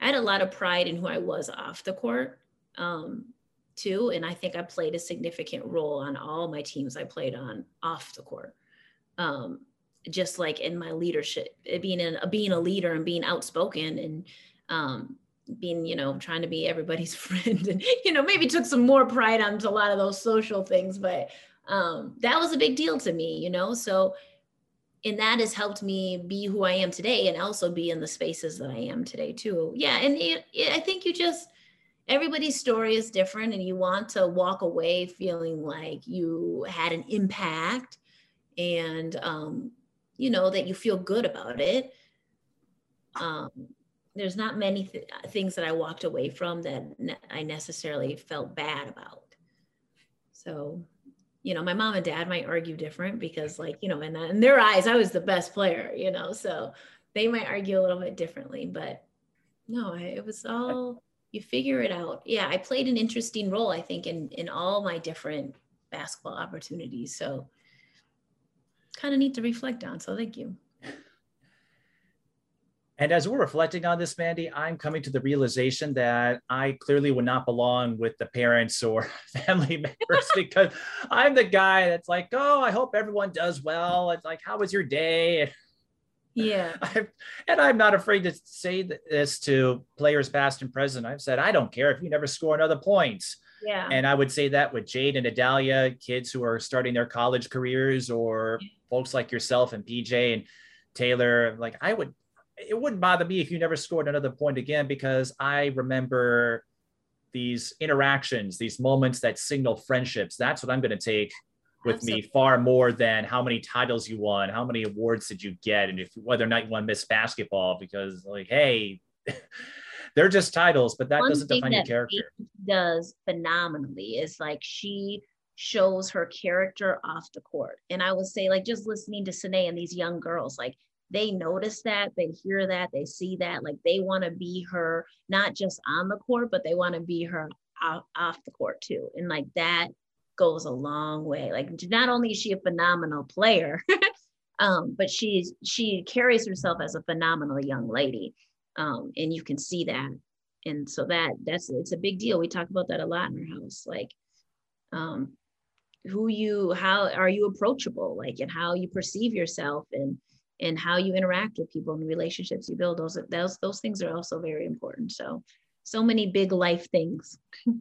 I had a lot of pride in who I was off the court um, too. And I think I played a significant role on all my teams I played on off the court. Um, just like in my leadership, being in, being a leader and being outspoken and um, being, you know, trying to be everybody's friend, and, you know, maybe took some more pride on a lot of those social things, but Um, that was a big deal to me, you know, so, and that has helped me be who I am today and also be in the spaces that I am today too. Yeah. And it, it, I think you just, everybody's story is different, and you want to walk away feeling like you had an impact and, um, you know, that you feel good about it. Um, there's not many th- things that I walked away from that ne- I necessarily felt bad about. So you know, my mom and dad might argue different because, like, you know, in, in their eyes, I was the best player, you know, so they might argue a little bit differently, but no, I, it was all, you figure it out. Yeah. I played an interesting role, I think, in, in all my different basketball opportunities. So kind of need to reflect on. So thank you. And as we're reflecting on this, Mandy, I'm coming to the realization that I clearly would not belong with the parents or family members, because I'm the guy that's like, oh, I hope everyone does well. It's like, how was your day? Yeah. I've, and I'm not afraid to say this to players past and present. I've said, I don't care if you never score another point. Yeah. And I would say that with Jade and Adalia, kids who are starting their college careers, or yeah. folks like yourself and P J and Tayler. Like, I would, it wouldn't bother me if you never scored another point again, because I remember these interactions, these moments that signal friendships. That's what I'm going to take with Absolutely. me, far more than how many titles you won, how many awards did you get, and if whether or not you won Miss Basketball, because, like, hey, they're just titles, but that One doesn't define that your character. Does phenomenally is, like, she shows her character off the court. And I would say, like, just listening to Sine and these young girls, like, they notice that, they hear that, they see that, like, they want to be her, not just on the court, but they want to be her off, off the court too. And, like, that goes a long way. Like, not only is she a phenomenal player, um, but she's, she carries herself as a phenomenal young lady. Um, and you can see that. And so that that's, it's a big deal. We talk about that a lot in our house. Like, um, who you, how are you approachable? Like, and how you perceive yourself, and, and how you interact with people and the relationships you build. Those, those, those things are also very important. So, so many big life things. And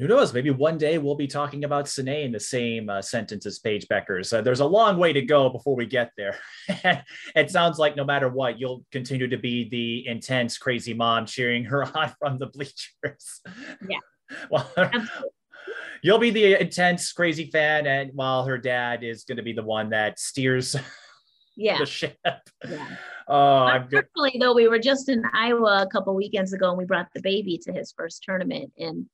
who knows, maybe one day we'll be talking about Sine in the same uh, sentence as Paige Beckers. So there's a long way to go before we get there. It sounds like no matter what, you'll continue to be the intense, crazy mom cheering her on from the bleachers. Yeah. Well, absolutely. You'll be the intense, crazy fan, and while her dad is going to be the one that steers yeah. the ship. Yeah. Oh, unfortunately, I've... though, we were just in Iowa a couple weekends ago, and we brought the baby to his first tournament, and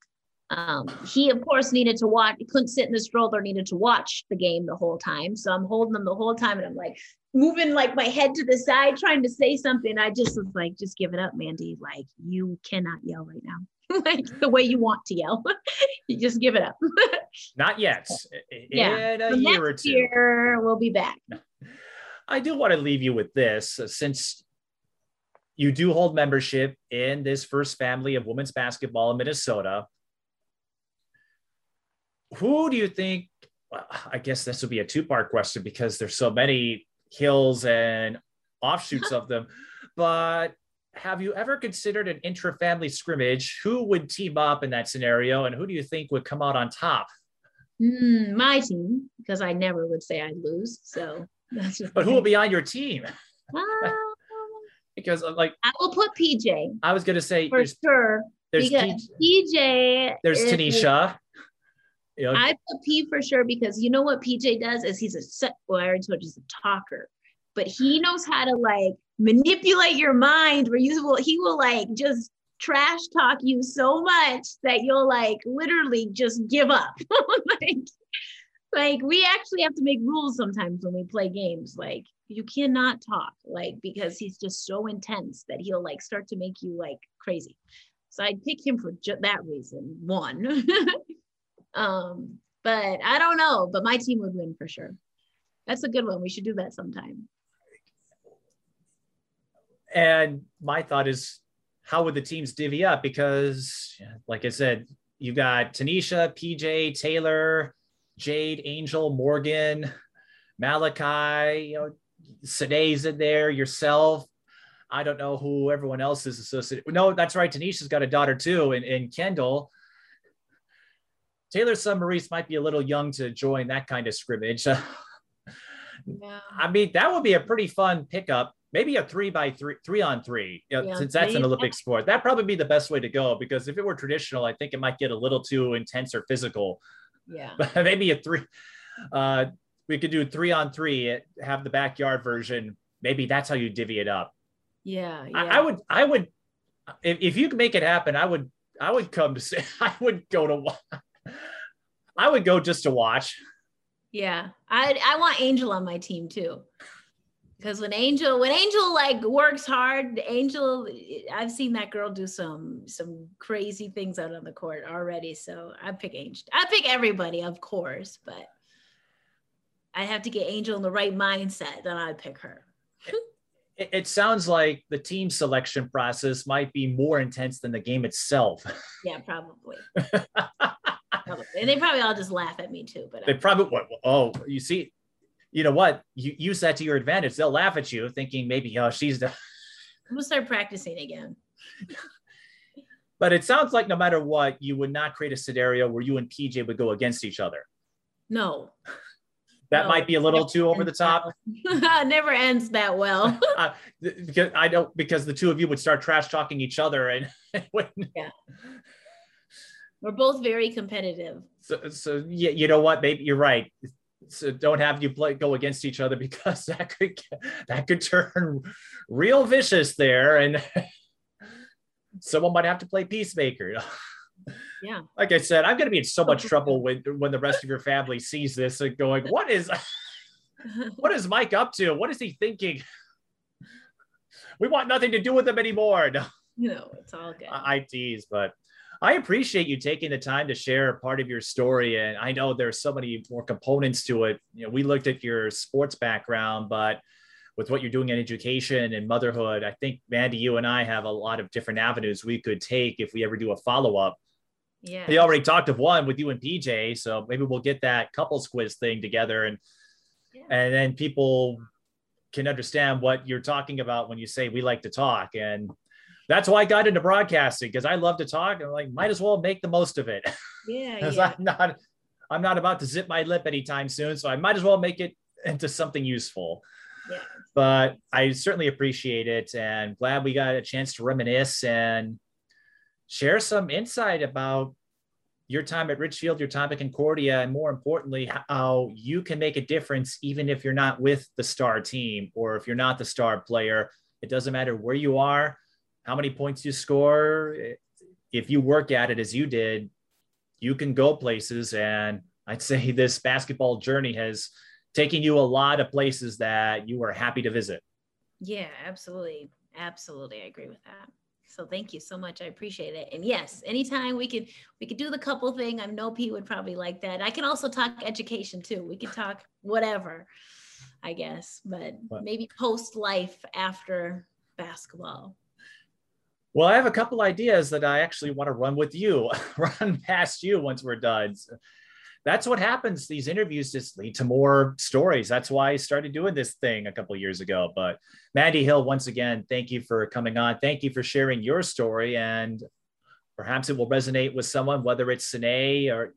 um, he, of course, needed to watch. He couldn't sit in the stroller, needed to watch the game the whole time. So I'm holding him the whole time, and I'm like moving like my head to the side, trying to say something. I just was like, just give it up, Mandy. Like, you cannot yell right now. Like the way you want to yell. You just give it up. Not yet. In yeah. a year next or two. Year, we'll be back. I do want to leave you with this. Since you do hold membership in this first family of women's basketball in Minnesota, who do you think, well, I guess this would be a two-part question because there's so many hills and offshoots of them, but have you ever considered an intra-family scrimmage? Who would team up in that scenario, and who do you think would come out on top? Mm, my team, because I never would say I'd lose. So, that's just but who will be on your team? Um, because like I will put P J. I was going to say for there's, sure. There's P J. There's is, Tanisha. You know, I put P for sure because you know what P J does is he's a set. Well, I already told you he's a talker, but he knows how to like. manipulate your mind where you will, he will like just trash talk you so much that you'll like literally just give up. like, like we actually have to make rules sometimes when we play games, like you cannot talk, like, because he's just so intense that he'll like start to make you like crazy. So I'd pick him for ju- that reason, one. um, but I don't know, but my team would win for sure. That's a good one. We should do that sometime. And my thought is, how would the teams divvy up? Because, like I said, you've got Tanisha, P J, Tayler, Jade, Angel, Morgan, Malachi, you know, Sine's in there, yourself. I don't know who everyone else is associated. No, that's right. Tanisha's got a daughter too, and, and Kendall. Taylor's son, Maurice, might be a little young to join that kind of scrimmage. Yeah. I mean, that would be a pretty fun pickup. Maybe a three by three, three on three, you know, yeah, since that's an Olympic sport. That'd probably be the best way to go, because if it were traditional, I think it might get a little too intense or physical. Yeah. But maybe a three, uh, we could do three on three, have the backyard version. Maybe that's how you divvy it up. Yeah. yeah. I, I would, I would, if, if you could make it happen, I would, I would come to say, I would go to, I would go just to watch. Yeah. I I want Angel on my team too. Because when Angel, when Angel like works hard, Angel, I've seen that girl do some some crazy things out on the court already. So I pick Angel. I pick everybody, of course, but I have to get Angel in the right mindset. Then I pick her. it, it sounds like the team selection process might be more intense than the game itself. Yeah, probably. probably. And they probably all just laugh at me too. But they I- probably. Oh, you see. You know what? You use that to your advantage. They'll laugh at you, thinking maybe, oh, she's the. I'm gonna start practicing again. But it sounds like no matter what, you would not create a scenario where you and P J would go against each other. No. That no. might be a little too over the top. Well. Never ends that well. uh, because I don't because the two of you would start trash talking each other, and yeah. We're both very competitive. So, so yeah, you know what? Maybe you're right. So don't have you play, go against each other, because that could that could turn real vicious there, and someone might have to play peacemaker. Yeah. Like I said, I'm going to be in so much trouble when when the rest of your family sees this and going, "What is what is Mike up to? What is he thinking? We want nothing to do with him anymore." No, no it's all good. I, I tease, but. I appreciate you taking the time to share part of your story. And I know there's so many more components to it. You know, we looked at your sports background, but with what you're doing in education and motherhood, I think, Mandy, you and I have a lot of different avenues we could take if we ever do a follow-up. Yeah. We already talked of one with you and P J, so maybe we'll get that couples quiz thing together, and yeah. and then people can understand what you're talking about when you say we like to talk. And that's why I got into broadcasting, because I love to talk. And I'm like, might as well make the most of it. Yeah, because yeah. I'm not, I'm not about to zip my lip anytime soon. So I might as well make it into something useful. Yeah. But I certainly appreciate it, and glad we got a chance to reminisce and share some insight about your time at Richfield, your time at Concordia, and more importantly, how you can make a difference even if you're not with the star team or if you're not the star player. It doesn't matter where you are, how many points you score. If you work at it as you did, you can go places. And I'd say this basketball journey has taken you a lot of places that you were happy to visit. Yeah, absolutely. Absolutely. I agree with that. So thank you so much. I appreciate it. And yes, anytime we could, we could do the couple thing. I know Pete would probably like that. I can also talk education too. We could talk whatever, I guess, but maybe post life after basketball. Well, I have a couple ideas that I actually want to run with you, run past you once we're done. So that's what happens. These interviews just lead to more stories. That's why I started doing this thing a couple of years ago. But Mandy Hill, once again, thank you for coming on. Thank you for sharing your story. And perhaps it will resonate with someone, whether it's Sine or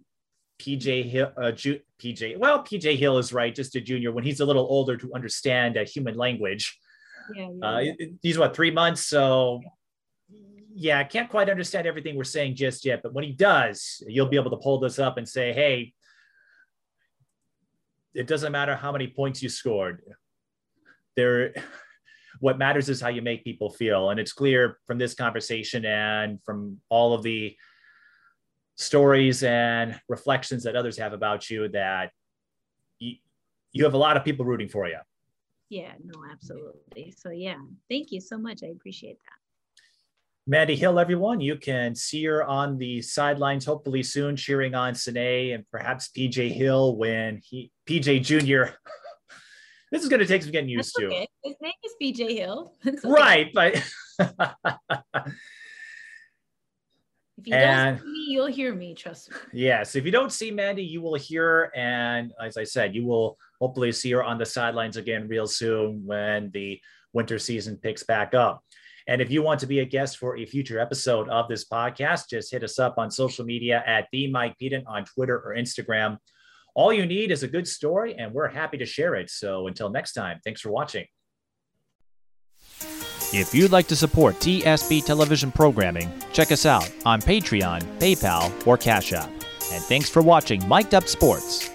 P J Hill. Uh, Ju- P J, well, P J Hill is right, just a junior when he's a little older to understand uh, human language. Yeah, yeah, uh, yeah. It, it, he's, what, three months? So, yeah, I can't quite understand everything we're saying just yet. But when he does, you'll be able to pull this up and say, hey, it doesn't matter how many points you scored. There, what matters is how you make people feel. And it's clear from this conversation and from all of the stories and reflections that others have about you that you, you have a lot of people rooting for you. Yeah, no, absolutely. So, yeah, thank you so much. I appreciate that. Mandy Hill, everyone, you can see her on the sidelines, hopefully soon, cheering on Sine and perhaps P J Hill when he, P J Junior This is going to take some getting used That's okay. to. His name is P J Hill. That's okay. Right. But if you and, don't see me, you'll hear me, trust me. Yes. If you don't see Mandy, you will hear her. And as I said, you will hopefully see her on the sidelines again real soon when the winter season picks back up. And if you want to be a guest for a future episode of this podcast, just hit us up on social media at The Mike Peden on Twitter or Instagram. All you need is a good story, and we're happy to share it. So until next time, thanks for watching. If you'd like to support T S B television programming, check us out on Patreon, PayPal, or Cash App. And thanks for watching Mic'd Up Sports.